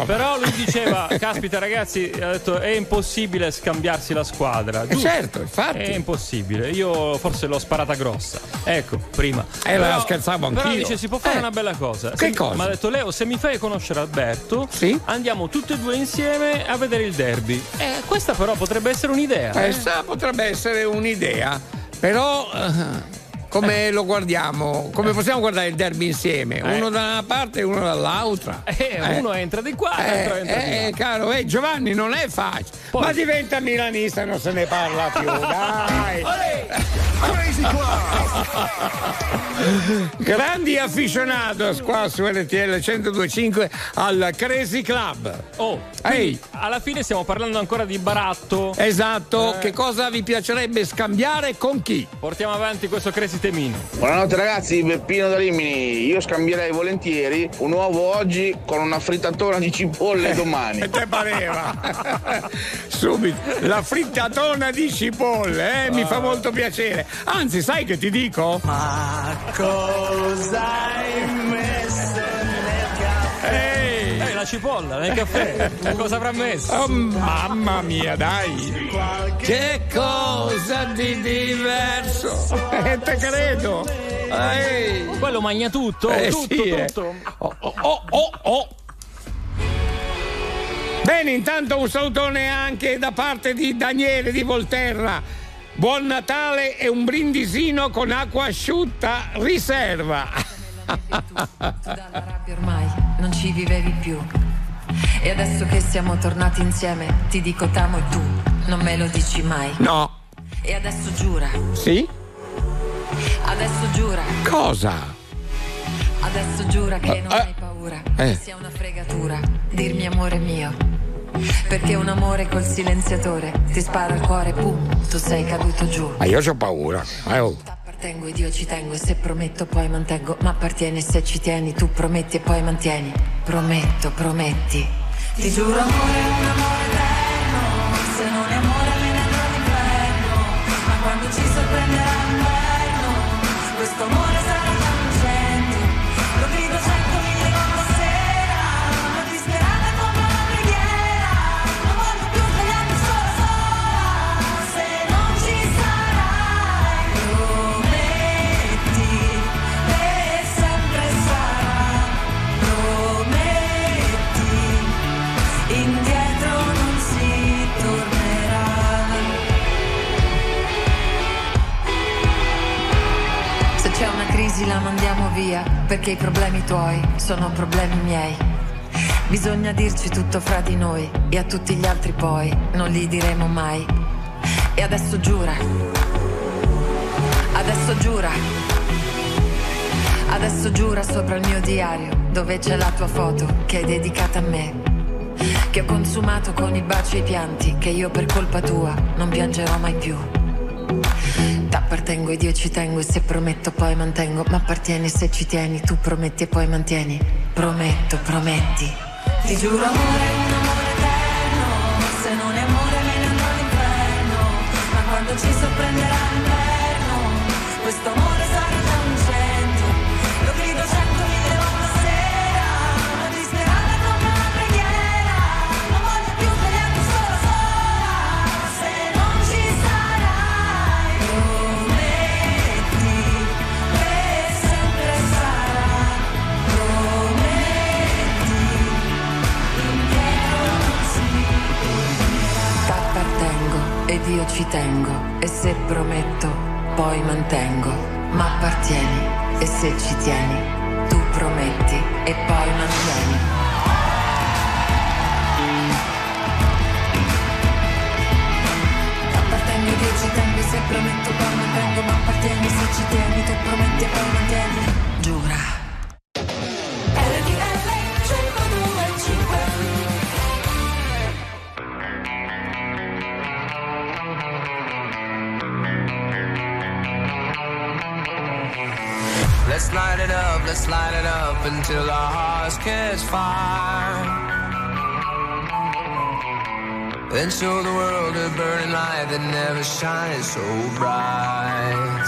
Però lui diceva, caspita ragazzi, ha detto, è impossibile scambiarsi la squadra. Certo, infatti. È impossibile, io forse l'ho sparata grossa. Ecco, prima. La scherzavo anch'io. Però dice, si può fare una bella cosa. Che cosa? Mi ha detto Leo, se mi fai conoscere Alberto, sì? Andiamo tutti e due insieme a vedere il derby. Questa però potrebbe essere un'idea. Questa potrebbe essere un'idea, però come lo guardiamo? Come possiamo guardare il derby insieme? Uno da una parte e uno dall'altra. Uno entra di qua, l'altro entra di là. Caro, Giovanni, non è facile. Poi... ma diventa milanista, non se ne parla più. Dai. Crazy Club. Grandi aficionados qua su RTL 102.5 al Crazy Club. Alla fine stiamo parlando ancora di baratto. Esatto. Che cosa vi piacerebbe scambiare con chi? Portiamo avanti questo Crazy temino. Buonanotte ragazzi, Peppino da Rimini. Io scambierei volentieri un uovo oggi con una frittatona di cipolle domani. Te pareva? Subito. La frittatona di cipolle, mi fa molto piacere. Anzi, sai che ti dico? Ma cosa hai messo nel caffè? La cipolla nel caffè, cosa avrà messo? Oh, mamma mia, dai! Che cosa di diverso! Te credo! Quello mangia tutto, tutto. Bene, intanto un salutone anche da parte di Daniele di Volterra. Buon Natale e un brindisino con acqua asciutta riserva. Tu dalla rabbia ormai non ci vivevi più. E adesso che siamo tornati insieme ti dico t'amo e tu non me lo dici mai. No. E adesso giura. Sì? Adesso giura. Cosa? Adesso giura che non hai paura, che sia una fregatura dirmi amore mio. Perché un amore col silenziatore ti spara il cuore, pum, tu sei caduto giù. Ma io c'ho paura. T'appartengo ed io ci tengo, e se prometto poi mantengo. Ma appartieni se ci tieni, tu prometti e poi mantieni. Prometto, prometti. Ti giuro amore, un amore eterno. Se non è amore me ne andrò d'inferno. Ma quando ci sorprenderà l'inverno, questo amore sarà travolgente. Lo grido 100.000 quando sera, sono disperata come una preghiera. Non voglio più svegliarmi sola sola, se non ci sarai. Prometti e sempre sarà. Prometti, indietro non via, perché i problemi tuoi sono problemi miei. Bisogna dirci tutto fra di noi, e a tutti gli altri poi non li diremo mai. E adesso giura, adesso giura, adesso giura sopra il mio diario, dove c'è la tua foto che è dedicata a me, che ho consumato con i baci e i pianti, che io per colpa tua non piangerò mai più. T'appartengo ed io ci tengo, e se prometto poi mantengo, ma appartieni se ci tieni, tu prometti e poi mantieni. Prometto, prometti. Ti giuro amore, un amore eterno, se non è amore me ne andrò all'inferno, ma quando ci sorprenderà l'inverno, questo amore sarà da un cento, lo grido 100.000 volte a sera, ma disperata come una preghiera, non voglio più svegliarmi solo sola, se non ci sarai, prometti che sempre sarà, prometti, indietro non si tornerà. T'appartengo ed io ci tengo, e se prometto poi mantengo, ma appartieni, e se ci tieni, tu prometti e poi mantieni. Appartengo ed io ci tengo, e se prometto poi mantengo, ma appartieni, se ci tieni, tu prometti e poi mantieni. Giura. RTL 102.5. Let's light it up until our hearts catch fire. Then show the world a burning light that never shines so bright.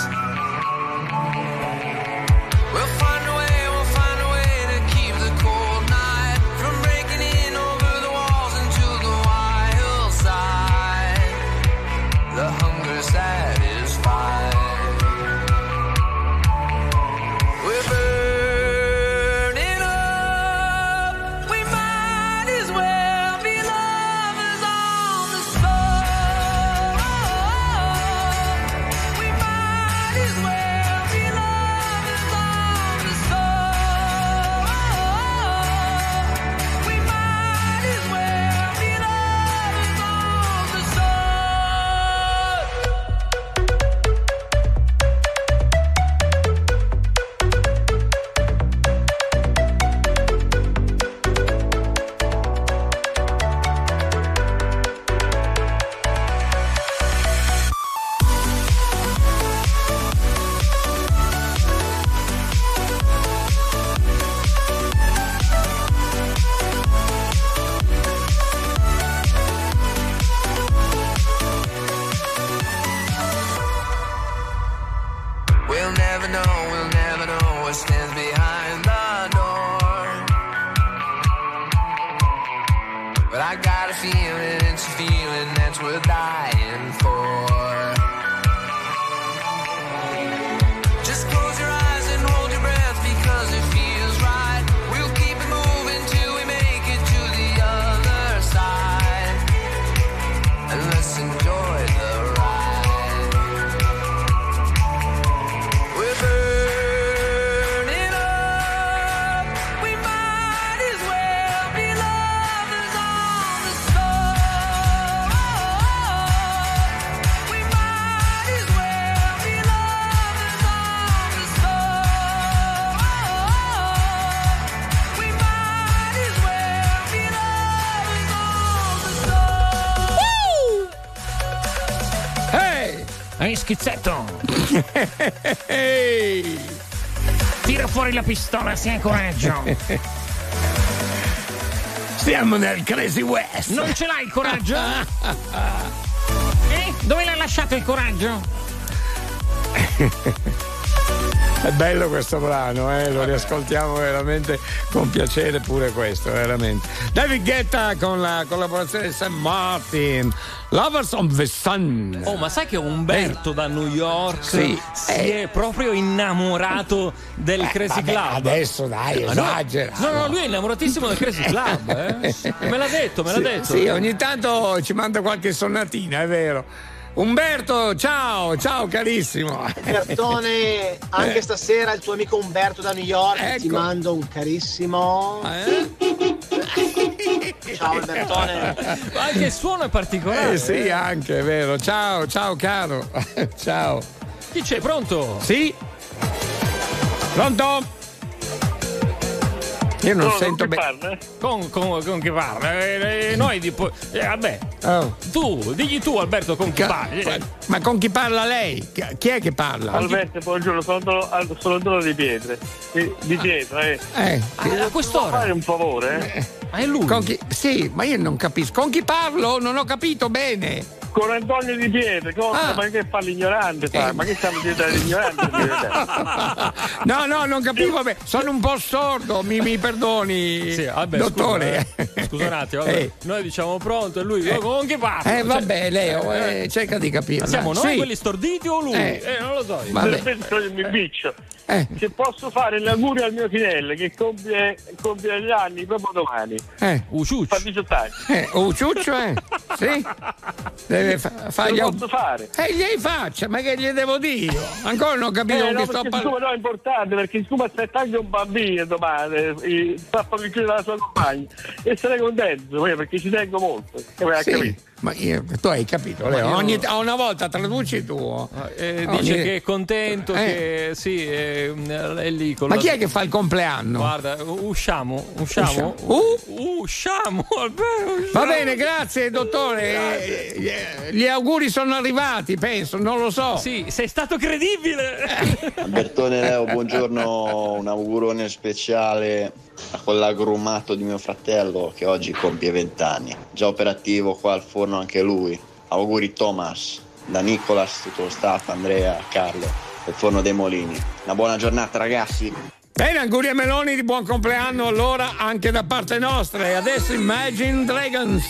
We'll find a way to keep the cold night from breaking in over the walls into the wild side. The hunger satisfied. Schizzetto. Tira fuori la pistola, si ha coraggio. Siamo nel Crazy West. Non ce l'hai il coraggio? Dove l'ha lasciato il coraggio? È bello questo brano, lo riascoltiamo veramente con piacere pure questo, veramente. David Guetta con la collaborazione di Sam Martin. Lovers of the Sun. Oh, ma sai che Umberto da New York si è proprio innamorato del Crazy Club? Adesso dai, esagera. No, lui è innamoratissimo del Crazy Club. Me l'ha detto. Sì, ogni tanto ci manda qualche sonnatina, è vero. Umberto, ciao, ciao carissimo. Umbertone, anche stasera il tuo amico Umberto da New York, ecco, ti mando un carissimo. Ciao Albertone. Anche il suono è particolare. Sì, anche, è vero. Ciao, ciao caro. Ciao. Chi c'è? Pronto? Sì. Pronto? Io non sento bene. Con chi parla? Noi di vabbè. Oh. Tu, digli tu Alberto con chi parla. Ma con chi parla lei? Chi è che parla? Alberto, buongiorno, sono Antonio Di Pietro. Di Pietro, a quest'ora. Può fare un favore? Ma è lui. Sì, ma io non capisco. Con chi parlo? Non ho capito bene. Con Antonio Di Pietro, ma che fa l'ignorante? Ma che stiamo diventando ignoranti? No, non capivo bene. Sono un po' sordo, mi perdoni. Sì, vabbè, dottore. Scusa un attimo, noi diciamo pronto e lui con che parla? Vabbè, Leo, cerca di capire. Siamo noi quelli storditi o lui? Non lo so. Mi biccio. Se posso fare l'augurio al mio Finello che compie gli anni proprio domani. Uciuccio. Fa 18 anni. Uciuccio, Sì. Posso fare? Gli faccia, ma che gli devo dire io? Ancora non ho capito che sto parlando. No, è importante perché siccome aspetta anche un bambino domani, sta per chiudere la sua compagna e sarei contento perché ci tengo molto. Ma tu hai capito, Leo? Una volta traduci tu. Dice che è contento, che sì, è lì con. Ma chi è che fa il compleanno? Guarda, usciamo. Usciamo. Va bene, grazie, dottore. Grazie. Gli auguri sono arrivati, penso, non lo so. Sì, sei stato credibile. Albertone, Leo, buongiorno, un augurone speciale a quell'agrumato di mio fratello che oggi compie 20 anni, già operativo qua al forno anche lui. Auguri Thomas, da Nicolas, tutto lo staff, Andrea, Carlo, del Forno dei Molini. Una buona giornata ragazzi. Bene, auguri a Meloni di buon compleanno allora anche da parte nostra. E adesso Imagine Dragons.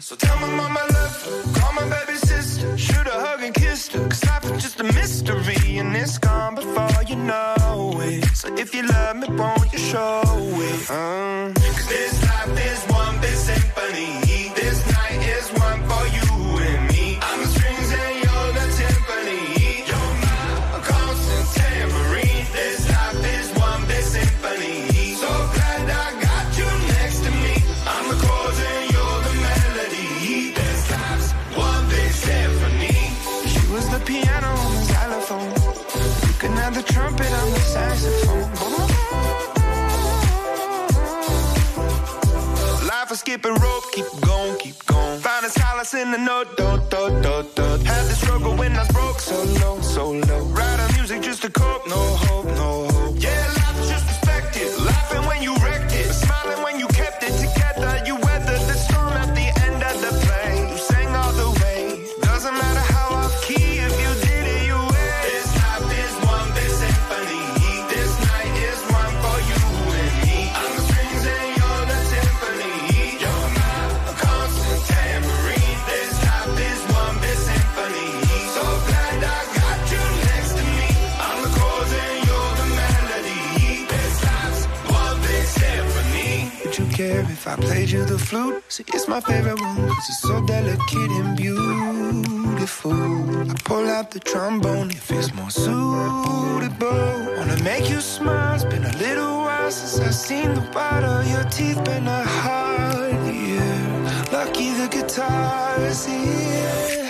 So tell my mama love, call my baby sister, shoot a hug and kiss her, 'cause life is just a mystery and it's gone before you know it. So if you love me, won't you show it? 'Cause this life is one big symphony. This night is one for you and me. I'm the strings and you're the timpani. You're my constant tambourine. This life is one big symphony. So glad I got you next to me. I'm the chords and you're the melody. This life's one big symphony. She was the piano on the xylophone. You can have the trumpet on the saxophone. Skipping rope, keep going. Find a solace in the note, do. Had the struggle when I was broke, so low. Writing music just to cope, no hope. Yeah, life is just perspective, laughing when you wrecked it, smiling when you kept it together. You weathered the storm at the end of the play, you sang all the way. Doesn't matter how off key, if you did it, you win. This life is one big symphony. This night is one for you and me. I'm the strings and you're the symphony. If I played you the flute, see it's my favorite one, 'cause it's so delicate and beautiful. I pull out the trombone if it's more suitable. Wanna make you smile, it's been a little while since I've seen the white of your teeth. Been a hard year, lucky the guitar is here.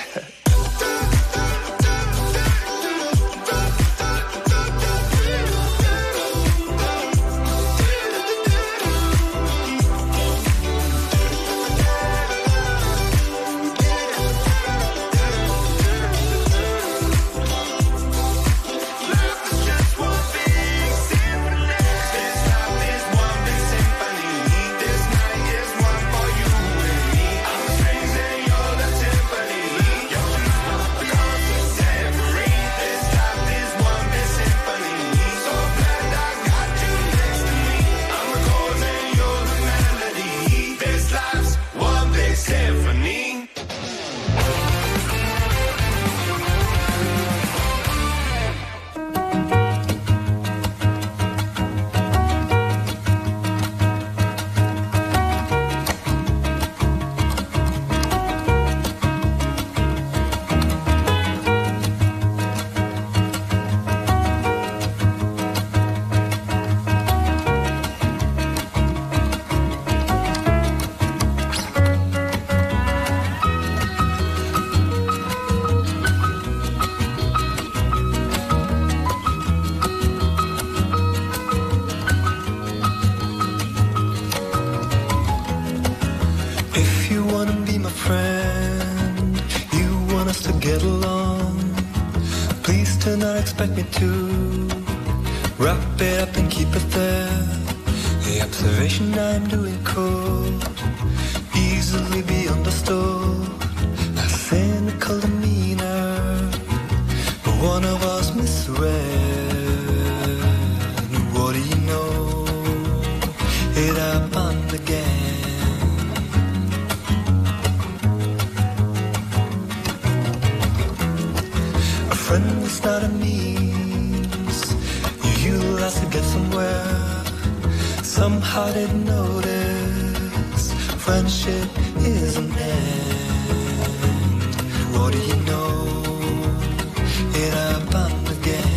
belong. Please do not expect me to wrap it up and keep it there. The observation I'm doing cold, easily be understood. A cynical demeanor, but one of us misread. What do you know? It happened again. Friendly start of means you utilize to get somewhere. Somehow didn't notice friendship is an end. What do you know? It happened again.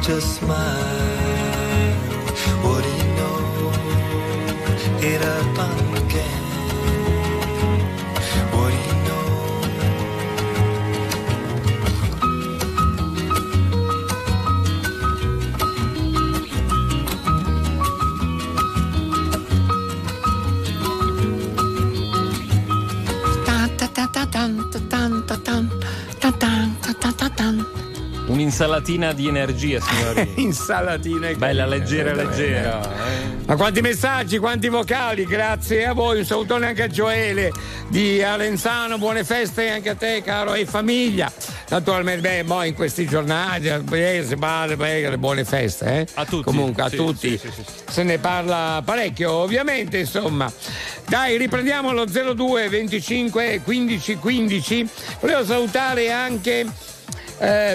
Just smile. What do you know? It happened again. What do you know? Insalatina di energia, signori. Insalatina. Bella, leggera, leggera. Ma quanti messaggi, quanti vocali, grazie a voi. Un salutone anche a Gioele di Alenzano, buone feste anche a te, caro, e famiglia. Naturalmente, beh, in questi giornali, buone feste, eh? A tutti. Comunque, a tutti. Sì. Se ne parla parecchio, ovviamente, insomma. Dai, riprendiamo lo 02 25 15 15. Volevo salutare anche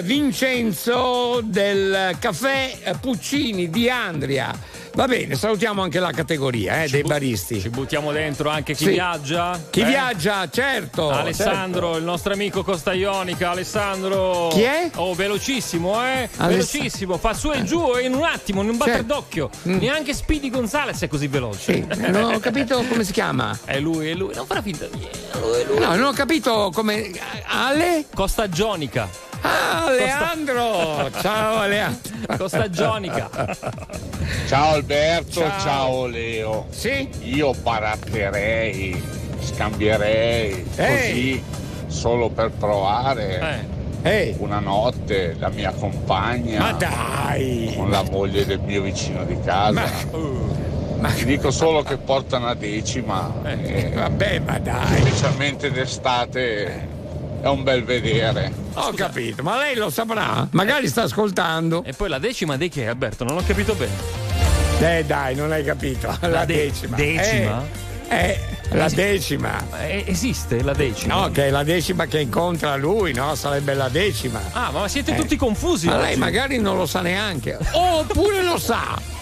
Vincenzo del caffè Puccini di Andria. Va bene, salutiamo anche la categoria dei baristi. Ci buttiamo dentro anche chi viaggia. Chi viaggia, certo. Alessandro, certo. Il nostro amico Costa Ionica. Alessandro. Chi è? Oh, velocissimo, velocissimo. Fa su e giù in un attimo, in un batter d'occhio. Neanche Speedy Gonzales è così veloce. Sì. Non ho capito come si chiama. È lui. Non farà finta di niente. No, non ho capito come. Ale? Costa Ionica. Ah, Leandro! Ciao Leandro! Costa Ionica. Ciao Alberto, ciao Leo. Sì? Io baratterei, scambierei così solo per provare una notte la mia compagna. Ma dai! Con la moglie del mio vicino di casa. Ti dico solo che porta una decima. Vabbè, ma dai! Specialmente d'estate. È un bel vedere. Ho capito, ma lei lo saprà? Magari sta ascoltando. E poi la decima di che, Alberto? Non ho capito bene. Dai, non hai capito. La decima. Decima? La decima. Esiste la decima? No, che è la decima che incontra lui, no? Sarebbe la decima. Ah, ma siete tutti confusi. Ma lei magari non lo sa neanche. Oppure lo sa.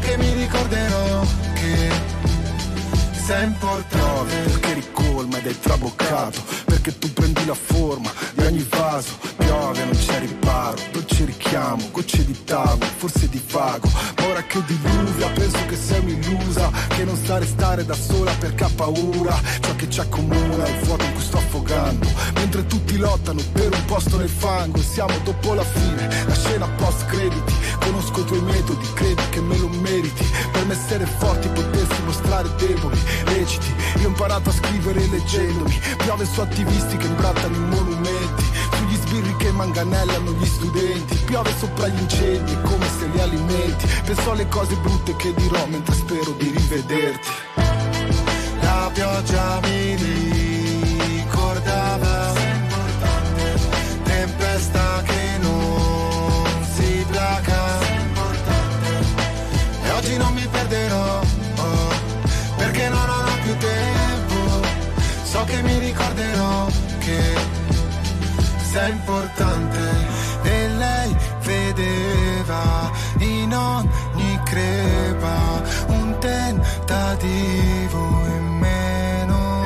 Che mi ricorderò che sei importante. muovi, perché ricolma ed è traboccato, perché tu prendi la forma di ogni vaso, piove, non c'è riparo, dolce richiamo, gocce di tavolo, forse di vago, ma ora che ho dilusa, penso che sei un'illusa, che non sa restare da sola perché ha paura, ciò che ci accomuna è il vuoto in cui sto affogando, mentre tutti lottano per un posto nel fango, siamo dopo la fine, la scena post crediti, conosco i tuoi metodi, credi che me lo meriti, per me essere forti potessi mostrare deboli, reciti, io ho imparato a scrivere leggendomi, piove su attivisti che imbrattano i monumenti, sugli sbirri che manganellano gli studenti, piove sopra gli incendi come se li alimenti, penso alle cose brutte che dirò mentre spero di rivederti. La pioggia mi ricordava, tempesta che non si placa, e oggi non mi perderò, oh, perché non ho più tempo, so che mi ricorderò che sei importante, e lei vedeva in ogni crepa un tentativo in meno,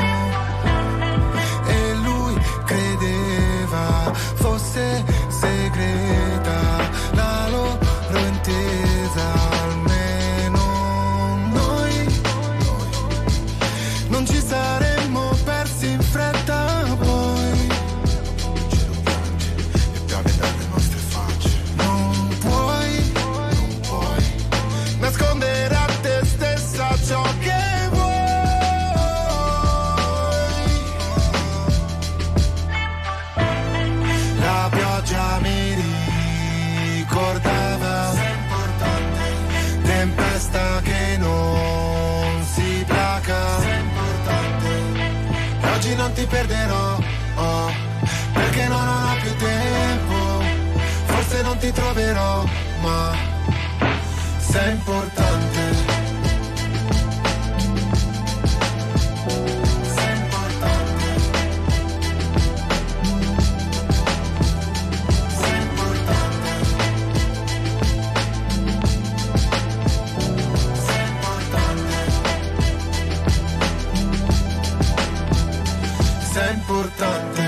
e lui credeva fosse segreta la loro intesa, almeno noi non ci saremmo persi in fretta poi. Nascondere a te stessa ciò che vuoi. La pioggia mi ricordava, sei importante, tempesta che non si placa, sei importante, e oggi non ti perderò, oh, perché non ho più tempo, forse non ti troverò, ma sei importante, sei importante, sei importante, sei importante, sei importante.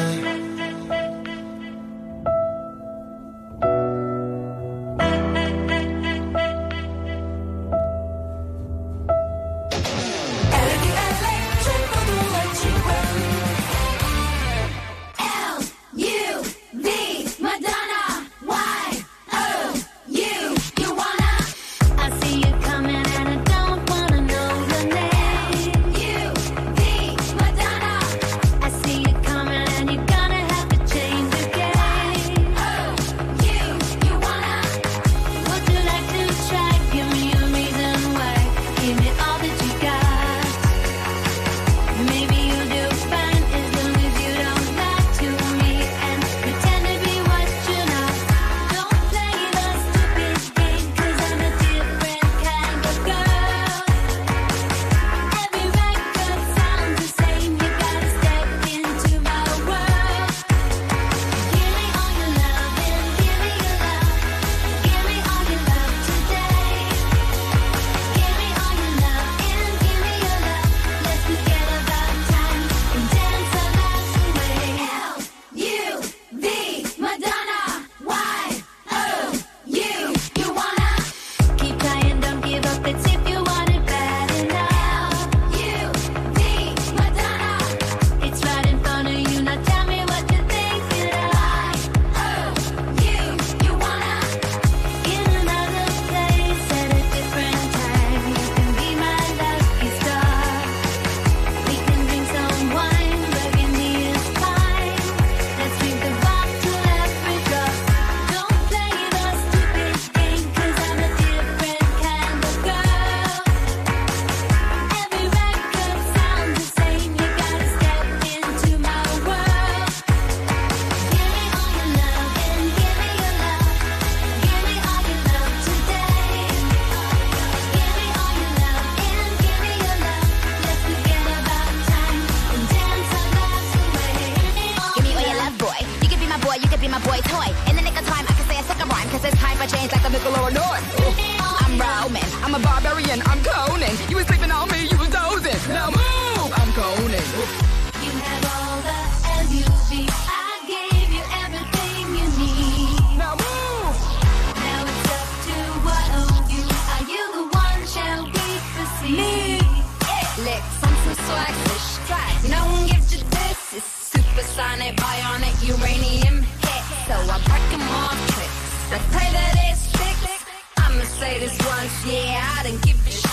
that bionic uranium hit, so I break them off tricks. Let's play that it's fixed. I'ma say this once, yeah, I didn't give a shit.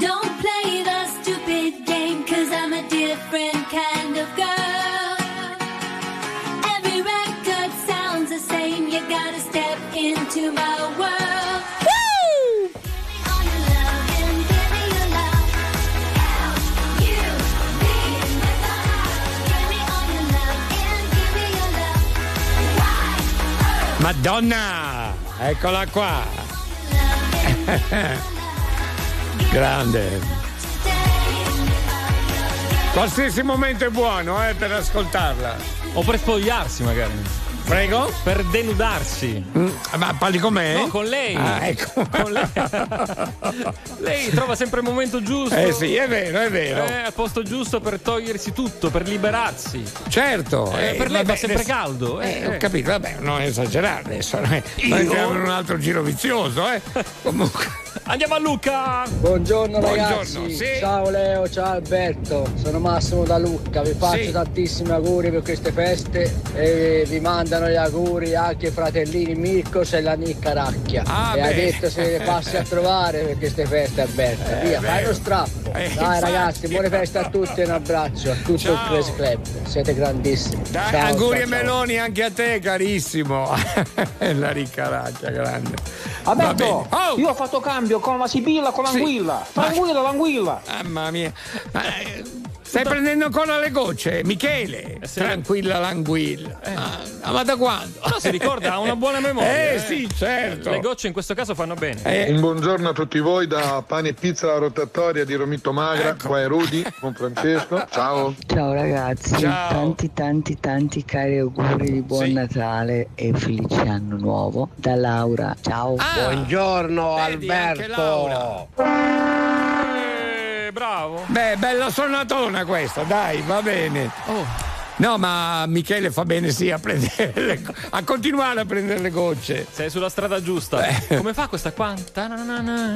Don't play the stupid game, cause I'm a different kind of girl. Every record sounds the same, you gotta step into my world. Madonna, eccola qua. Grande. Qualsiasi momento è buono, per ascoltarla. O per spogliarsi, magari. Prego? Per denudarsi. Ma parli con me? No, con lei. Ah, ecco. Con lei. Lei trova sempre il momento giusto. Eh sì, è vero, è vero. È al posto giusto per togliersi tutto, per liberarsi. Certo. Per lei va sempre caldo. Ho capito, vabbè, non esagerare adesso. Noi andiamo in un altro giro vizioso, Comunque. Andiamo a Lucca. Buongiorno, ragazzi. Buongiorno, sì. Ciao Leo, ciao Alberto. Sono Massimo da Lucca. Vi faccio tantissimi auguri per queste feste e vi mandano gli auguri anche i fratellini Mircos e la Nicca Racchia. Ah, e ha detto se le passi a trovare per queste feste, Alberto. Via, fai lo strappo. Dai ragazzi, buone feste a tutti e un abbraccio a tutto ciao. Il Press Club. Siete grandissimi. Dai, ciao, auguri ciao, e meloni anche a te, carissimo. La Nicca Racchia, grande. Alberto, oh. Io ho fatto cambio con la sibilla, con l'anguilla. L'anguilla, l'anguilla. Mamma mia. Stai prendendo ancora le gocce, Michele? Tranquilla l'anguilla. Ma da quando? No, si ricorda, ha una buona memoria. Sì, certo. Le gocce in questo caso fanno bene. Un buongiorno a tutti voi da Pane e Pizza alla Rotatoria di Romito Magra. Ecco. Qua è Rudy con Francesco. Ciao. Ciao ragazzi. Ciao. Tanti cari auguri di buon Natale e felice anno nuovo da Laura. Ciao. Buongiorno Alberto. Bravo. Beh, bella sonatona questa, dai, va bene. No, ma Michele fa bene a prendere a continuare a prendere le gocce. Sei sulla strada giusta. Beh. Come fa questa qua? Ta-na-na-na.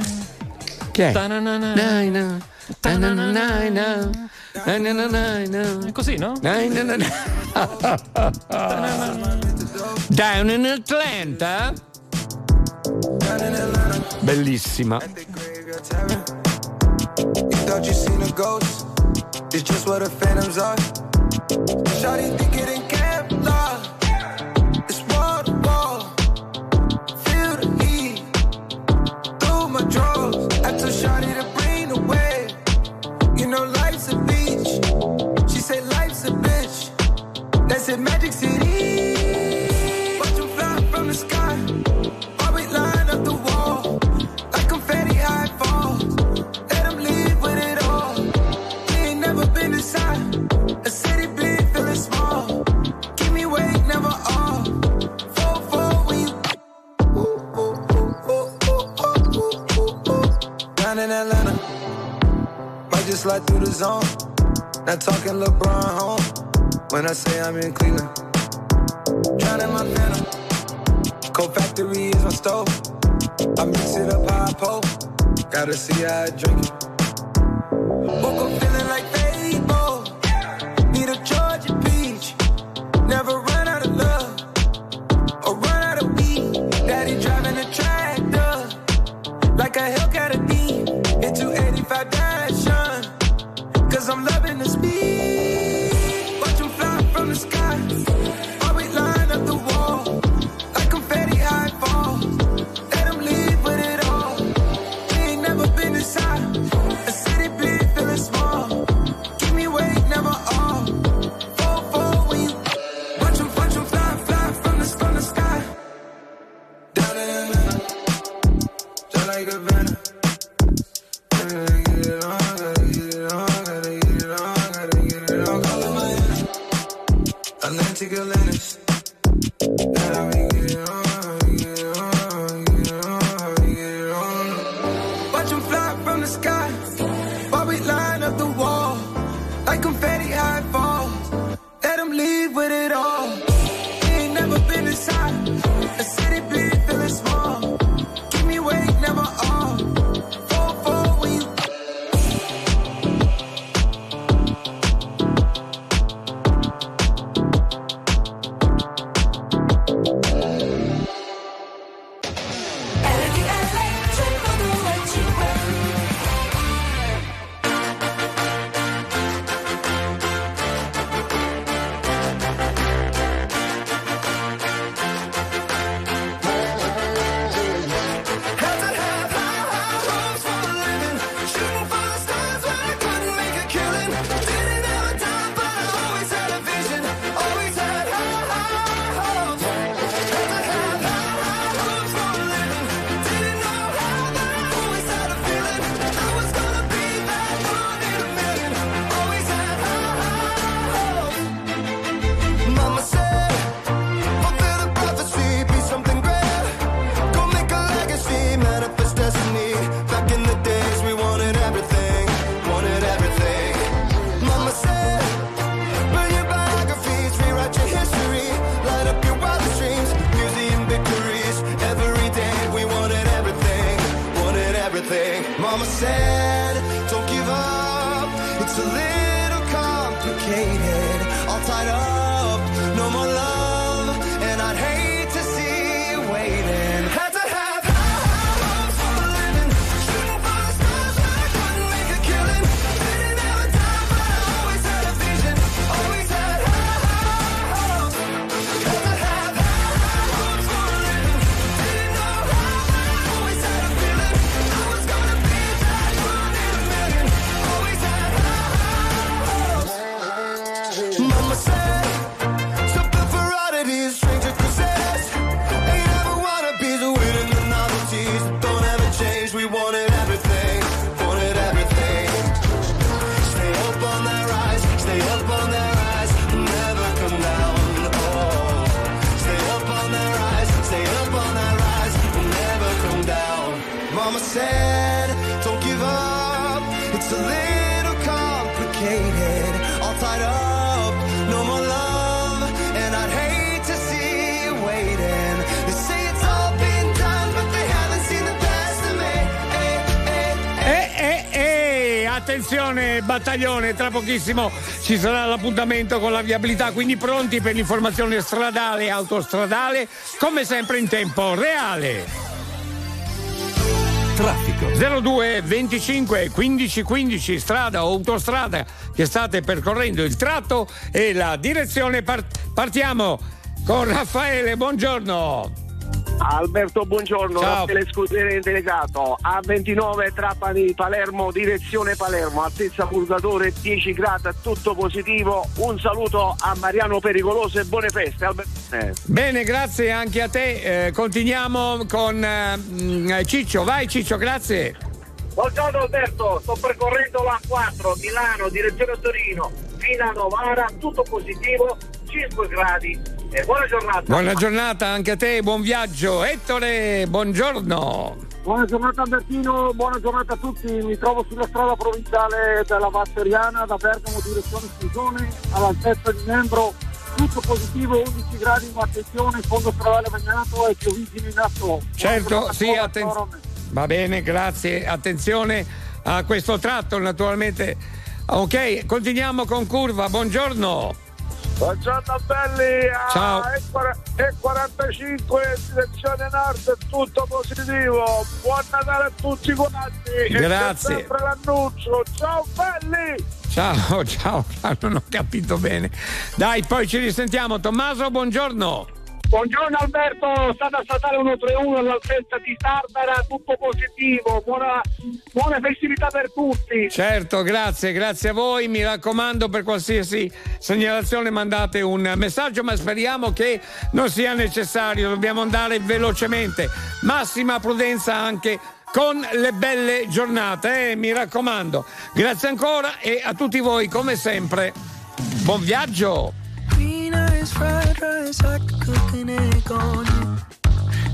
Che è? Ta-na-na-na. Na-na. Ta-na-na-na. Na-na-na-na. È così, no? Na-na-na-na. Ta-na-na-na. Down in Atlanta. Bellissima. Thought you seen the ghost, it's just where the phantoms are. Shawty think it ain't camp love, it's wall to wall. Feel the heat through my drawers. I told Shawty to bring the wave. You know life's a beach. She said life's a bitch. That's in Magic City. Watch 'em fly from the sky. While we line up the wall like confetti high falls. A city bleed, feeling small. Keep me awake, never all. Fall for you. Down in Atlanta, might just slide through the zone. Not talking LeBron home. When I say I'm in Cleveland, drowning my phantom. Coke factory is my stove. I mix it up how I poke. Gotta see how I drink it. Woke up feeling like Fable. Need a Georgia peach. Never run out of love or run out of weed. Daddy driving a tractor like a Hellcat a D. Hit 285 Dash, cause I'm loving the speed. Watch 'em fly from the sky. While we line up the wall like confetti high falls. Let 'em leave with it all. We ain't never been inside a city big, feeling small. Gotta get it on, gotta get it on, gotta get it on, gotta get Mama said, don't give up, it's a little complicated, all tied up, no more love, and I'd hate to see you waiting. Had to have high hopes for a living, shooting for the stars when I couldn't make a killing, didn't ever die, but I always had a vision, always had high hopes. Had to have high hopes for a living, didn't know how, but I always had a feeling, I was gonna be that one in a million, always had high hopes. Mama said, don't give up, it's a little complicated, all tied up, no more love, and I'd hate to see you waiting. They say it's all been done, but they haven't seen the past of me. Attenzione battaglione, tra pochissimo ci sarà l'appuntamento con la viabilità, quindi pronti per l'informazione stradale e autostradale, come sempre in tempo reale. Traffico 02 25 15 15, strada o autostrada che state percorrendo, il tratto e la direzione. Partiamo con Raffaele, buongiorno. Alberto, buongiorno, Raffaele Scuderia delegato, A29 Trapani Palermo, direzione Palermo, altezza Purgatore 10 gradi, tutto positivo. Un saluto a Mariano Pericoloso e buone feste, Alberto. Bene, grazie anche a te, continuiamo con Ciccio, vai Ciccio, grazie. Buongiorno Alberto, sto percorrendo la A4 Milano, direzione Torino, fino a Novara, tutto positivo, 5 gradi. Buona giornata. Buona giornata anche a te, buon viaggio. Ettore, buongiorno. Buona giornata Albertino, buona giornata a tutti. Mi trovo sulla strada provinciale della Valseriana, da Bergamo direzione Frisone, all'altezza di Membro, tutto positivo, 11 gradi, ma attenzione, fondo stradale bagnato e piovigini in atto. Certo, sì, attenzione. Va bene, grazie. Attenzione a questo tratto naturalmente. Ok, continuiamo con Curva, buongiorno. Buongiorno belli, ciao. E45 direzione nord, tutto positivo, buon Natale a tutti quanti. Grazie. E sempre l'annuncio, ciao belli. Ciao, ciao, non ho capito bene. Dai, poi ci risentiamo. Tommaso, buongiorno. Buongiorno Alberto, strada statale 131 all'altezza di Tarbara, tutto positivo, buona festività per tutti. Certo, grazie, grazie a voi, mi raccomando per qualsiasi segnalazione mandate un messaggio, ma speriamo che non sia necessario, dobbiamo andare velocemente. Massima prudenza anche con le belle giornate, mi raccomando. Grazie ancora e a tutti voi come sempre. Buon viaggio! Fried rice, I could cook an egg on you.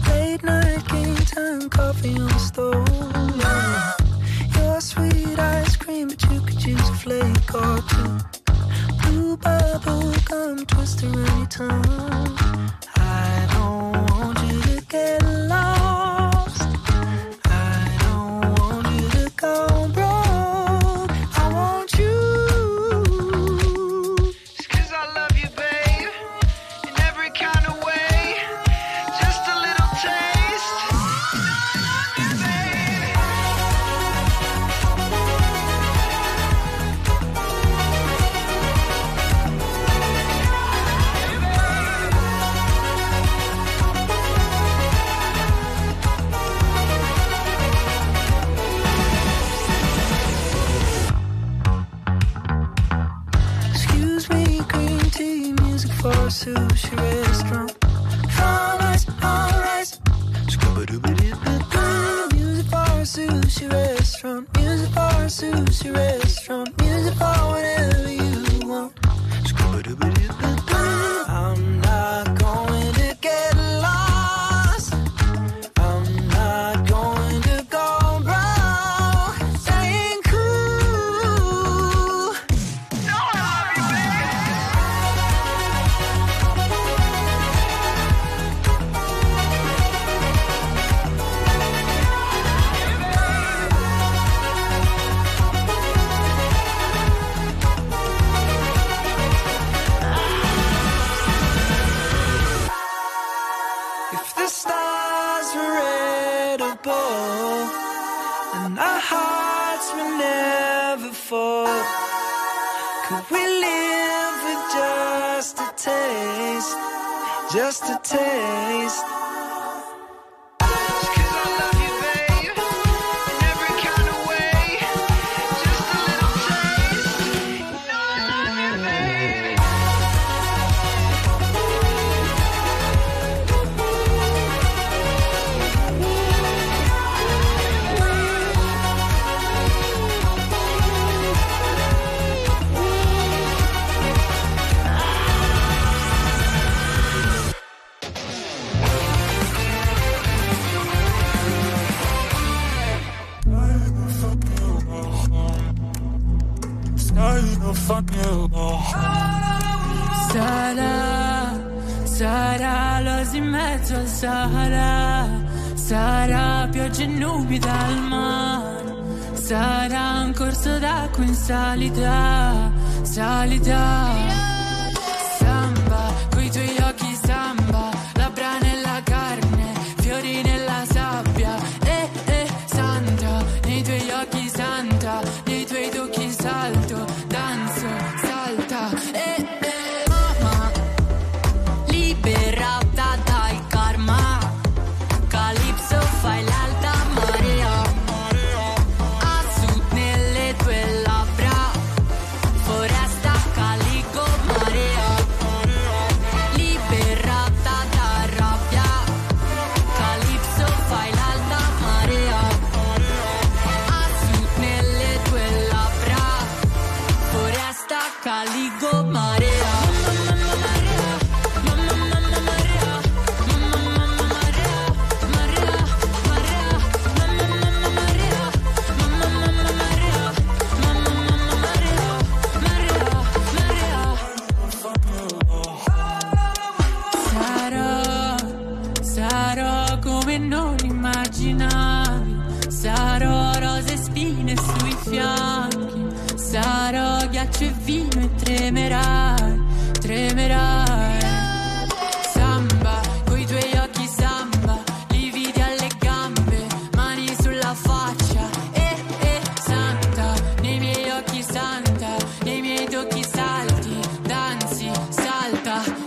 Late night game time, coffee on the stove. Yeah. Your sweet ice cream, but you could use a flake or two. Blue bubble gum, twist around your tongue. I don't want you to get lost. I don't want you to go broke. I want you. For a sushi restaurant, fried rice, Scooby-Dooby-Doo. Music for a sushi restaurant, music for a sushi restaurant, music for whatever you want. Scooby-Dooby-Doo. I'm not going to get lost. I'm not going to go wrong. Staying cool. Don't worry, baby. unstoppable, and our hearts will never fall. Could we live with just a taste? Sarà l'oasi in mezzo al Sahara, sarà pioggia e nubi dal mare, sarà un corso d'acqua in salita, salita. Samba, coi tuoi occhi samba, labbra nella carne, fiori nella sabbia, santa, nei tuoi occhi santa, nei tuoi tocchi salto, danzo, salta, liberata dal karma, Calypso fai l'alta marea, a sud nelle tue labbra, foresta calico marea, liberata da rabbia, Calypso fai l'alta marea, a sud nelle tue labbra, foresta calico marea. Sarò rose e spine sui fianchi, sarò ghiaccio e vino e tremerai, tremerai. Samba, coi tuoi occhi samba, lividi alle gambe, mani sulla faccia, santa, nei miei occhi santa, nei miei tocchi salti, danzi, salta,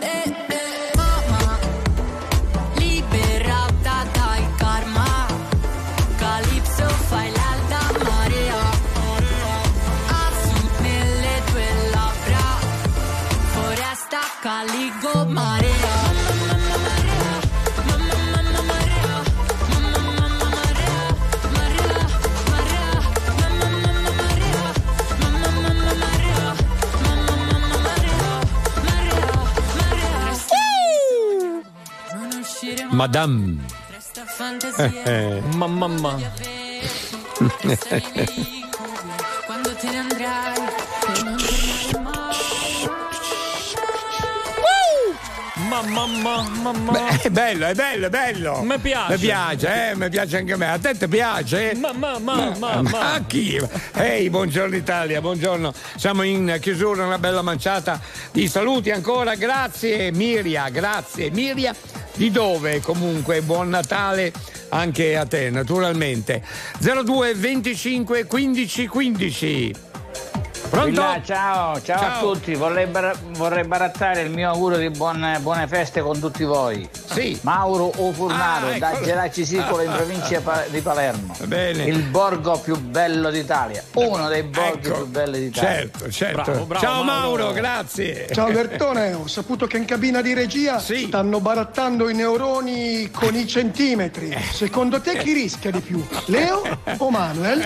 Caligo marea. Madame. Mamma. Quando te ne andrai. Mamma. Beh, è bello. Mi piace anche a me. A te ti piace? Ma a chi? Ehi, buongiorno Italia, buongiorno. Siamo in chiusura, una bella manciata di saluti ancora. Grazie Miria. Di dove? Comunque, buon Natale anche a te, naturalmente. 02 25 15 15. Pronto? Là, ciao a tutti, vorrei barattare il mio augurio di buone feste con tutti voi. Sì. Mauro Ofurnaro, ecco, da Geraci Siculo in provincia di Palermo. Bene. Il borgo più bello d'Italia, uno dei borghi più belli d'Italia. Certo. Bravo, ciao Mauro, grazie. Ciao Bertone, ho saputo che in cabina di regia stanno barattando i neuroni con i centimetri. Secondo te chi rischia di più, Leo o Manuel?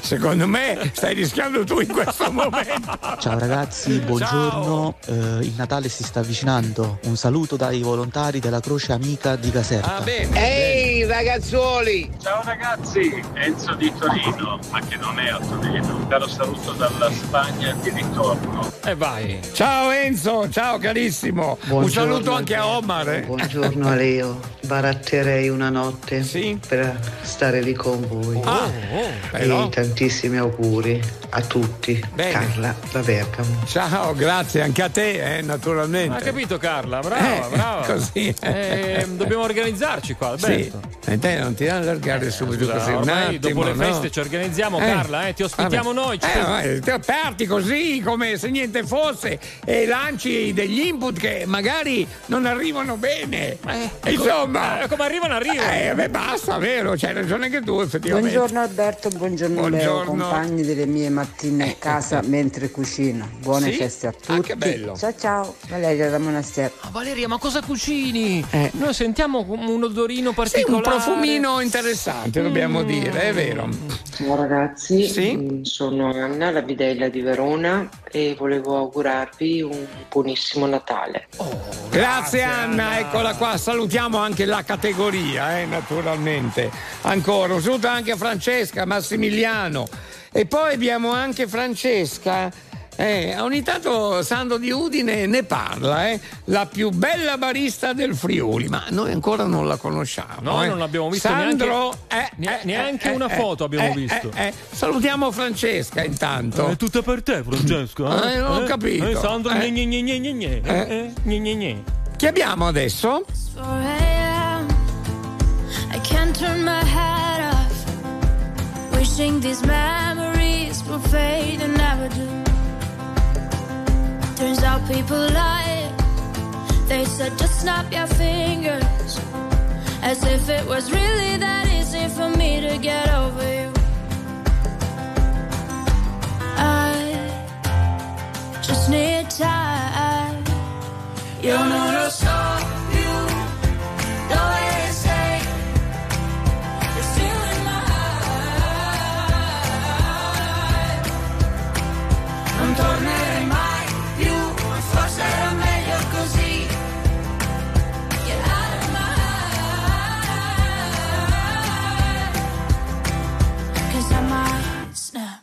Secondo me stai rischiando tu in questo momento. Ciao ragazzi, buongiorno. Ciao. Il Natale si sta avvicinando. Un saluto dai volontari della Croce Amica di Caserta. Ehi ragazzuoli! Ciao ragazzi, Enzo di Torino, ma che non è a Torino. Un caro saluto dalla Spagna di ritorno. E vai. Ciao Enzo, ciao carissimo. Buongiorno, un saluto anche a Omar. Buongiorno a Leo. baratterei una notte, sì, per stare lì con voi. E tantissimi auguri a tutti. Bene. Carla da Bergamo. Ciao, grazie anche a te, naturalmente. Ha capito Carla, brava, brava. Così. Dobbiamo organizzarci qua, Alberto. Sì. E te non ti allargare subito così. Ormai attimo, dopo le feste ci organizziamo, Carla, ti ospitiamo noi. Ti aperti così come se niente fosse e lanci degli input che magari non arrivano bene. Insomma, come arrivano. Beh, basta, vero? C'hai ragione anche tu, effettivamente. Buongiorno Alberto, buongiorno. Leo, compagni delle mie mattine a casa mentre cucino. Buone feste a tutti. Ah, che bello. Ciao, Valeria da Monastero. Ah, Valeria, ma cosa cucini? Noi sentiamo un odorino particolare. Sì, un profumino interessante, dobbiamo dire, è vero. Ciao ragazzi, sono Anna, la bidella di Verona, e volevo augurarvi un buonissimo Natale. Grazie Anna, eccola qua, salutiamo anche la categoria, naturalmente. Ancora, un saluto anche a Francesca, Massimiliano, e poi abbiamo anche Francesca. Ogni tanto Sandro di Udine ne parla, la più bella barista del Friuli, ma noi ancora non la conosciamo. No, non l'abbiamo visto. Sandro, neanche una foto abbiamo visto. Salutiamo Francesca intanto. È tutta per te, Francesca. Non ho capito. Sandro, chi abbiamo adesso? I can't turn my head off, wishing these memories will fade and never do. Turns out people lie. They said just snap your fingers, as if it was really that easy for me to get over you. I just need time. Io non lo so più dove sei. You're still in my heart. Non tornerai mai. Sarà meglio così. Get out of my head, 'cause I might snap.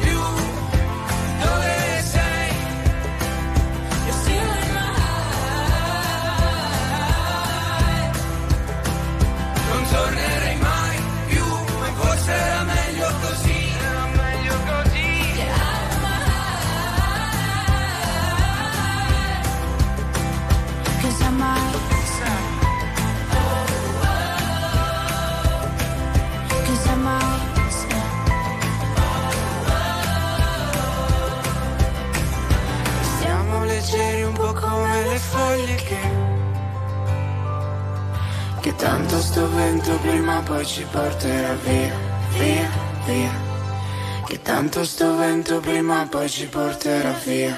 più dove sei. You're still in my heart. Non tornerei mai più, ma forse era meglio così. Era meglio così. Get out of my heart, 'cause I might. Siamo leggeri un po' come le foglie che tanto sto vento prima o poi ci porterà via, via, via. Che tanto sto vento prima o poi ci porterà via.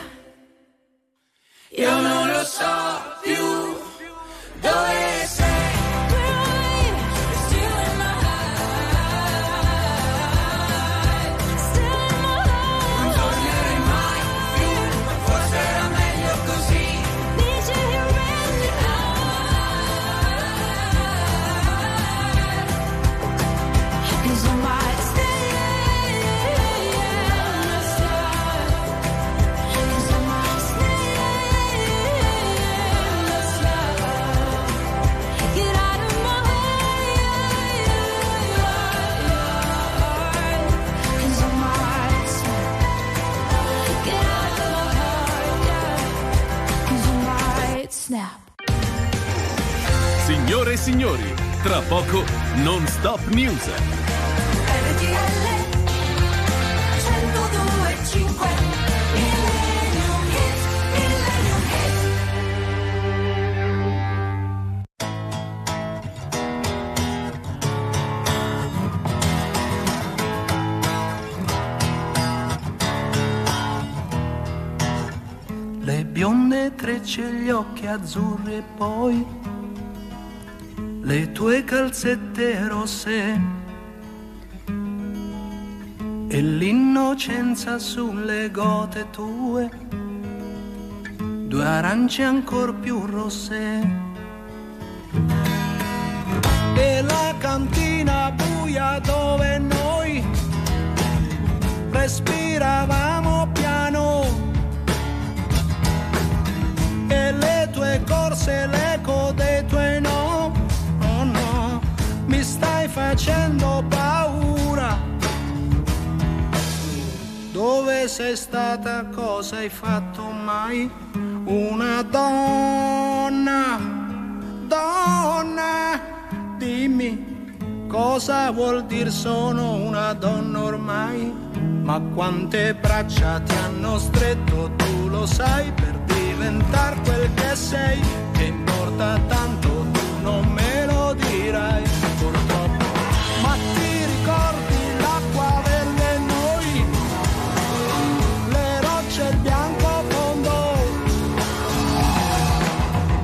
Io non lo so più dove sei. Signore e signori, tra poco Non Stop News. RTL 102.5 Millennium Hits. Le bionde trecce, gli occhi azzurri e poi le tue calzette rosse, e l'innocenza sulle gote tue, due arance ancor più rosse, e la cantina buia dove noi respiravamo piano, e le tue corse, l'eco dei tuoi no, oh no, mi stai facendo paura. Dove sei stata, cosa hai fatto mai? Una donna, donna, dimmi cosa vuol dir sono una donna ormai? Ma quante braccia ti hanno stretto, tu lo sai, per diventar quel che sei, che importa tanto, tu non me lo dirai, purtroppo. Ma ti ricordi l'acqua vera? C'è il bianco a fondo,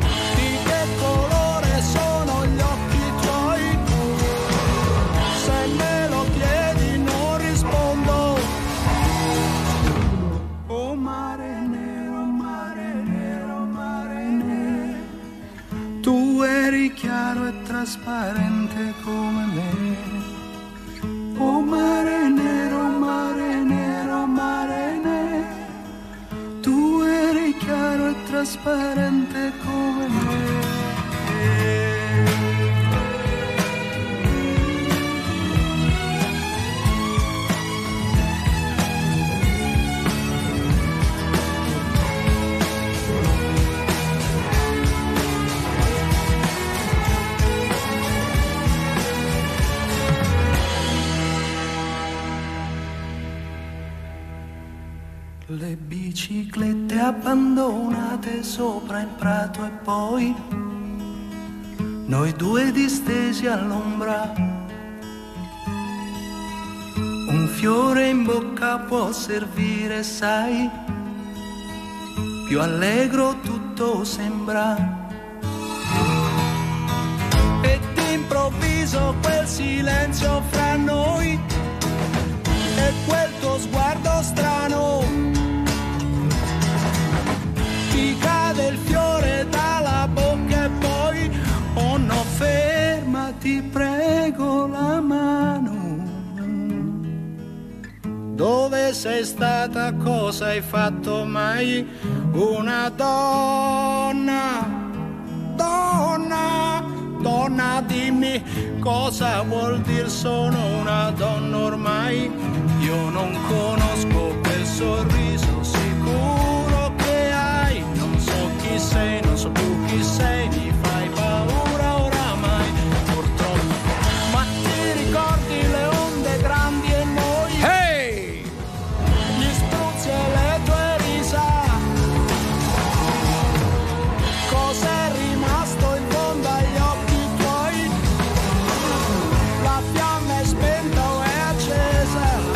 di che colore sono gli occhi tuoi? Se me lo chiedi non rispondo. Oh mare nero, mare nero, mare nero, tu eri chiaro e trasparente come me. Oh mare nero, mare nero, mare nero, tu eri chiaro e trasparente come me. Le biciclette abbandonate sopra il prato e poi noi due distesi all'ombra. Un fiore in bocca può servire, sai, più allegro tutto sembra. E d'improvviso quel silenzio fra noi e quel tuo sguardo strano. Cade il fiore dalla bocca e poi, oh no, ferma, ti prego la mano. Dove sei stata, cosa hai fatto mai? Una donna, donna, donna, dimmi cosa vuol dir sono una donna ormai? Io non conosco quel sorriso sicuro che hai. Chi sei, non so più chi sei, mi fai paura oramai, purtroppo. Ma ti ricordi le onde grandi e noi? Hey! Gli spruzzi e le tue risa. Cos'è rimasto in fondo agli occhi tuoi? La fiamma è spenta o è accesa?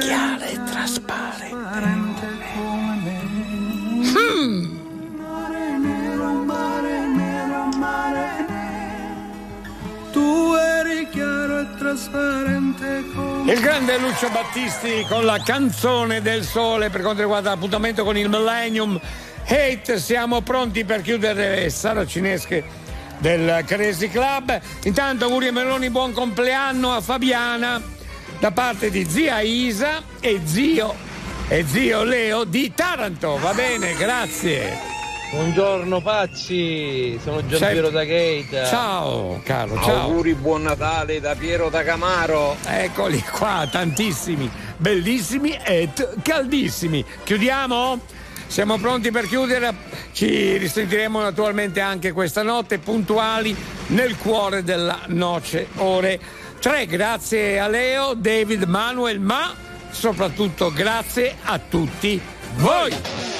Chiare trasparente come me. Mare nero, mare nero, mare nero, tu eri chiaro e trasparente come me. Il grande Lucio Battisti con la canzone del sole per quanto riguarda l'appuntamento con il Millennium Hate. Siamo pronti per chiudere le saracinesche del Crazy Club. Intanto auguri e meloni, buon compleanno a Fabiana da parte di zia Isa e zio Leo di Taranto. Va bene, grazie. Buongiorno pazzi, sono Giampiero da Gaeta. Ciao caro, ciao. Auguri, buon Natale da Piero da Camaro. Eccoli qua, tantissimi, bellissimi e caldissimi. Chiudiamo? Siamo pronti per chiudere. Ci risentiremo naturalmente anche questa notte, puntuali nel cuore della noce, ore 3. Grazie a Leo, David, Manuel, ma soprattutto grazie a tutti voi.